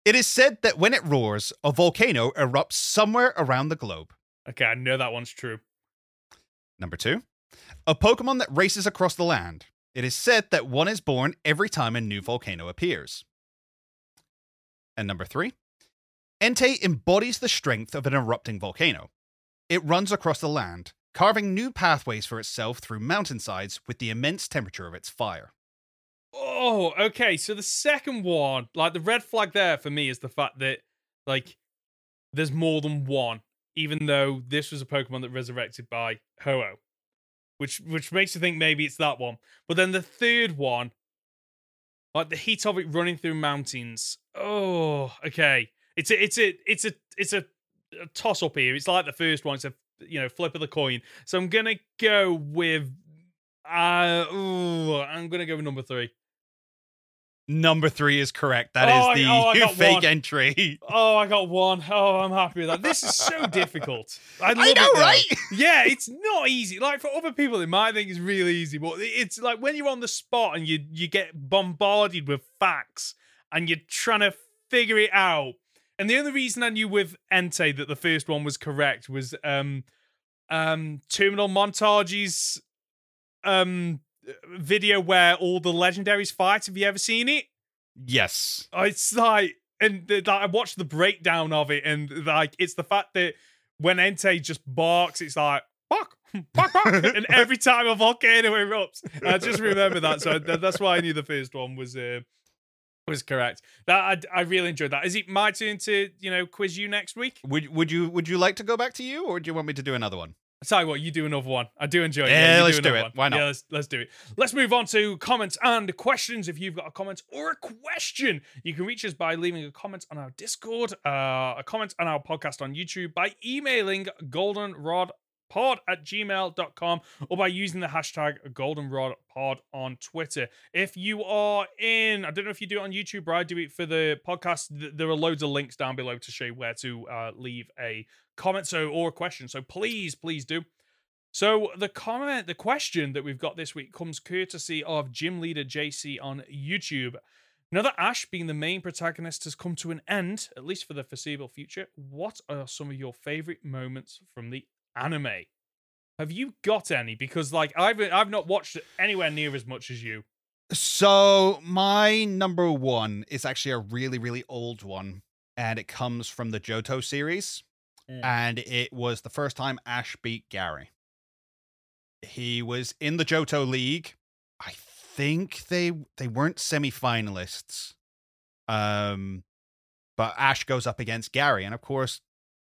It is said that when it roars, a volcano erupts somewhere around the globe. Okay, I know that one's true. Number two, a Pokemon that races across the land. It is said that one is born every time a new volcano appears. And number three, Entei embodies the strength of an erupting volcano. It runs across the land, carving new pathways for itself through mountainsides with the immense temperature of its fire. Oh, okay. So the second one, like the red flag there for me is the fact that, like, there's more than one, even though this was a Pokemon that resurrected by Ho-Oh, which which makes you think maybe it's that one. But then the third one, like the heat of it running through mountains. Oh, okay. It's a it's a it's a it's a, a toss up here. It's like the first one. It's a you know flip of the coin. So I'm gonna go with uh. Ooh, I'm gonna go with number three. Number three is correct. That oh, is the I, oh, fake one. entry. Oh, I got one. Oh, I'm happy with that. This is so difficult. I, love I know, it right? Yeah, it's not easy. Like, for other people, it might think it's really easy, but it's like when you're on the spot and you you get bombarded with facts and you're trying to figure it out. And the only reason I knew with Entei that the first one was correct was um, um, Terminal Montage's... Um, video where all the legendaries fight. Have you ever seen it? Yes. It's like, and the, the, I watched the breakdown of it, and like, it's the fact that when Entei just barks, it's like, bark, bark, bark, and every time a volcano erupts. I just remember that, so th- that's why I knew the first one was uh, was correct. That I, I really enjoyed that. Is it my turn to you know quiz you next week? Would would you would you like to go back to you, or do you want me to do another one? I tell you what, you do another one. I do enjoy it. Yeah, yeah let's do, do it. One. Why not? Yeah, let's, let's do it. Let's move on to comments and questions. If you've got a comment or a question, you can reach us by leaving a comment on our Discord, uh, a comment on our podcast on YouTube, by emailing goldenrod pod at gmail dot com, or by using the hashtag goldenrodpod on Twitter. If you are in, I don't know if you do it on YouTube, or I do it for the podcast, there are loads of links down below to show where to uh, leave a comment so or a question. So please, please do. So the comment, the question that we've got this week comes courtesy of Gym Leader J C on YouTube. Now that Ash, being the main protagonist, has come to an end, at least for the foreseeable future, what are some of your favorite moments from the anime? Have you got any? Because like I've I've not watched it anywhere near as much as you. So my number one is actually a really really old one, and it comes from the Johto series, mm. and it was the first time Ash beat Gary. He was in the Johto League. I think they they weren't semi-finalists, um, but Ash goes up against Gary, and of course,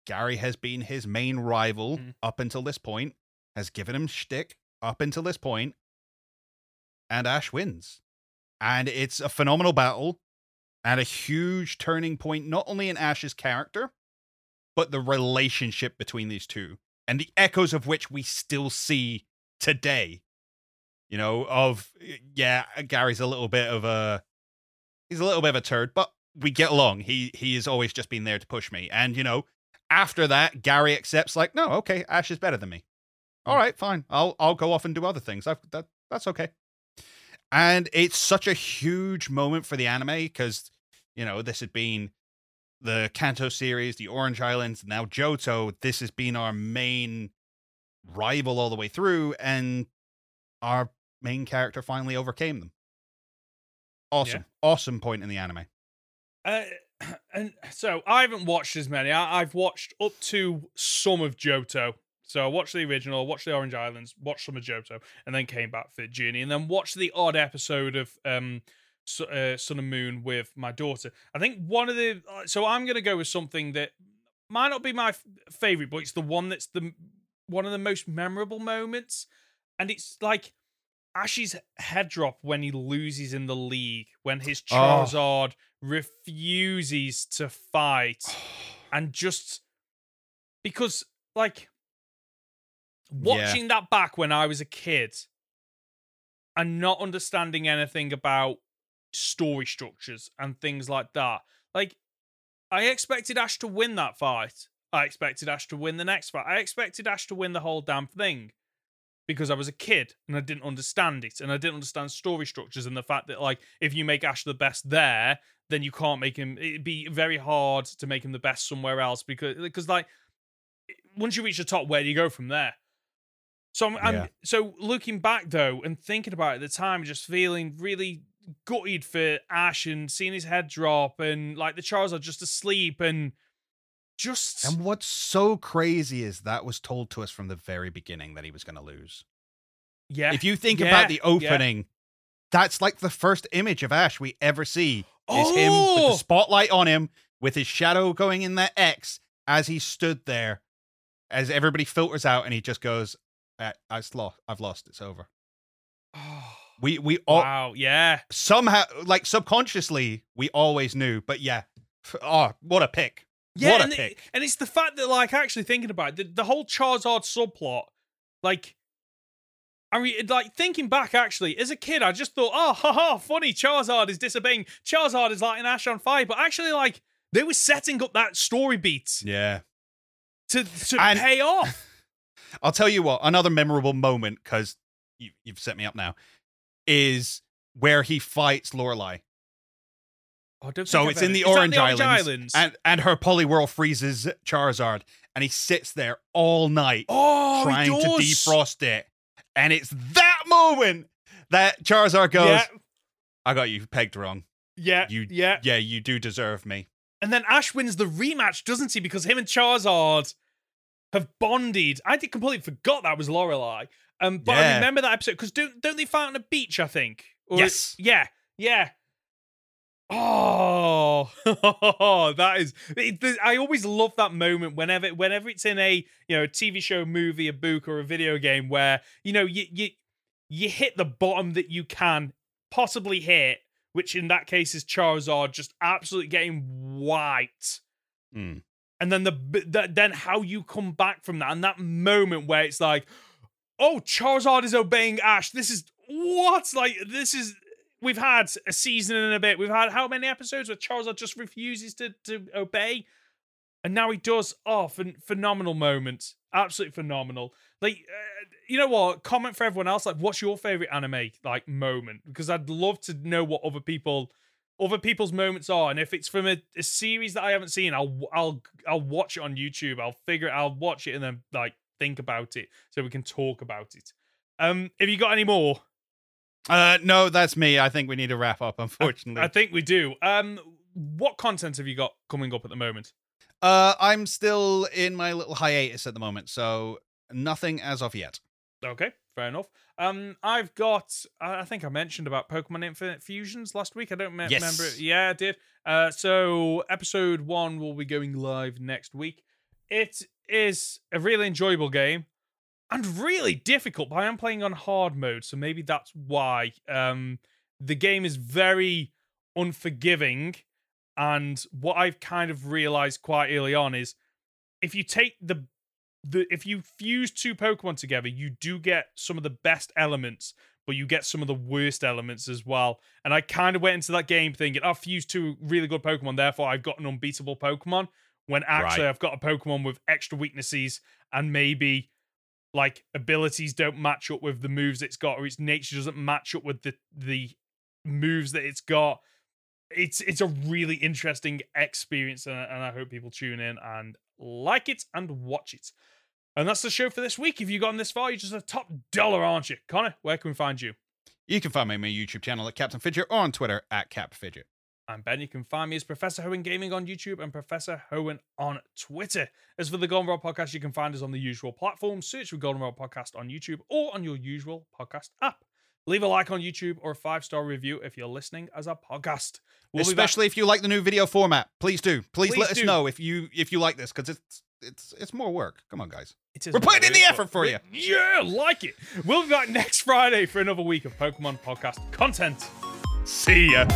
Gary has been his main rival mm. up until this point, has given him shtick up until this point, and Ash wins. And it's a phenomenal battle and a huge turning point, not only in Ash's character, but the relationship between these two, and the echoes of which we still see today. You know, of, yeah, Gary's a little bit of a, he's a little bit of a turd, but we get along. He, he has always just been there to push me. And, you know, after that, Gary accepts, like, no, okay, Ash is better than me. All right, fine. I'll I'll go off and do other things. I've, that that's okay. And it's such a huge moment for the anime because, you know, this had been the Kanto series, the Orange Islands, now Johto. This has been our main rival all the way through, and our main character finally overcame them. Awesome, yeah. Awesome point in the anime. Uh. And so I haven't watched as many. I, I've watched up to some of Johto. So I watched the original, watched the Orange Islands, watched some of Johto, and then came back for Journey, and then watched the odd episode of um, so, uh, Sun and Moon with my daughter. I think one of the... So I'm going to go with something that might not be my f- favourite, but it's the one that's the one of the most memorable moments. And it's like Ash's head drop when he loses in the league, when his Charizard... Oh. refuses to fight, and just because like watching yeah. that back when I was a kid and not understanding anything about story structures and things like that, like I expected Ash to win that fight, I expected Ash to win the next fight, I expected Ash to win the whole damn thing, because I was a kid and I didn't understand it, and I didn't understand story structures and the fact that like if you make Ash the best there, then you can't make him, it'd be very hard to make him the best somewhere else, because because like once you reach the top, where do you go from there? So I'm, I'm yeah. so looking back though and thinking about it at the time, just feeling really gutted for Ash and seeing his head drop and like the Charizard just asleep and just. And what's so crazy is that was told to us from the very beginning that he was going to lose. Yeah. If you think yeah. about the opening, yeah. that's like the first image of Ash we ever see is oh! him with the spotlight on him with his shadow going in that X as he stood there as everybody filters out and he just goes, I, I lost. I've lost. It's over. Oh, we we all wow, yeah. somehow, like subconsciously, we always knew. But yeah, oh, what a pick! Yeah, what a and pick! It, and it's the fact that, like, actually thinking about it, the, the whole Charizard subplot, like, I mean, like thinking back, actually, as a kid, I just thought, oh, ha ha, funny. Charizard is disobeying. Charizard is lighting Ash on fire. But actually, like, they were setting up that story beat. Yeah. To to and- pay off. I'll tell you what, another memorable moment, because you, you've set me up now, is where he fights Lorelai. Oh, don't so it's in the, it. Orange, the Orange Islands, Islands. And, and her Poliwhirl freezes Charizard, and he sits there all night oh, trying to defrost it. And it's that moment that Charizard goes, yeah. I got you pegged wrong. Yeah, you, yeah. Yeah, you do deserve me. And then Ash wins the rematch, doesn't he? Because him and Charizard have bonded. I did completely forgot that was Lorelai. Um, but yeah. I remember that episode because don't don't they fight on a beach? I think. Or yes. It, yeah. Yeah. Oh, that is. It, I always love that moment whenever whenever it's in a you know T V show, movie, a book, or a video game where you know you you you hit the bottom that you can possibly hit, which in that case is Charizard just absolutely getting wiped. Mm. And then the, the then how you come back from that and that moment where it's like, oh, Charizard is obeying Ash. This is what like this is. We've had a season and a bit. We've had how many episodes where Charizard just refuses to to obey, and now he does. Oh, ph- phenomenal moment, absolutely phenomenal. Like uh, you know what? Comment for everyone else. Like, what's your favorite anime like moment? Because I'd love to know what other people. Other people's moments are, and if it's from a, a series that I haven't seen, I'll I'll I'll watch it on YouTube. I'll figure it. I'll watch it and then like think about it so we can talk about it. Um, have you got any more? Uh, no, that's me. I think we need to wrap up. Unfortunately, I, I think we do. Um, what content have you got coming up at the moment? Uh, I'm still in my little hiatus at the moment, so nothing as of yet. Okay. Fair enough. Um, I've got, I think I mentioned about Pokemon Infinite Fusions last week. I don't me- yes. remember it. Yeah, I did. Uh, so episode one will be going live next week. It is a really enjoyable game and really difficult, but I am playing on hard mode, so maybe that's why. Um, the game is very unforgiving, and what I've kind of realized quite early on is if you take the The, if you fuse two Pokemon together, you do get some of the best elements, but you get some of the worst elements as well. And I kind of went into that game thinking, I'll fuse two really good Pokemon, therefore I've got an unbeatable Pokemon, when actually right. I've got a Pokemon with extra weaknesses and maybe like abilities don't match up with the moves it's got, or its nature doesn't match up with the, the moves that it's got. It's it's a really interesting experience, and, and I hope people tune in and like it and watch it. And that's the show for this week. If you've gotten this far, you're just a top dollar, aren't you? Connor, where can we find you? You can find me on my YouTube channel at Captain Fidget or on Twitter at Cap Fidget. And Ben, you can find me as Professor Hoenn Gaming on YouTube and Professor Hoenn on Twitter. As for the Goldenrod Podcast, you can find us on the usual platform. Search for Goldenrod Podcast on YouTube or on your usual podcast app. Leave a like on YouTube or a five-star review if you're listening as a podcast. We'll Especially if you like the new video format. Please do. Please, Please let do. us know if you if you like this, because it's it's it's more work. Come on, guys. It is We're putting in the effort for you. Yeah, like it. We'll be back next Friday for another week of Pokemon Podcast content. See ya.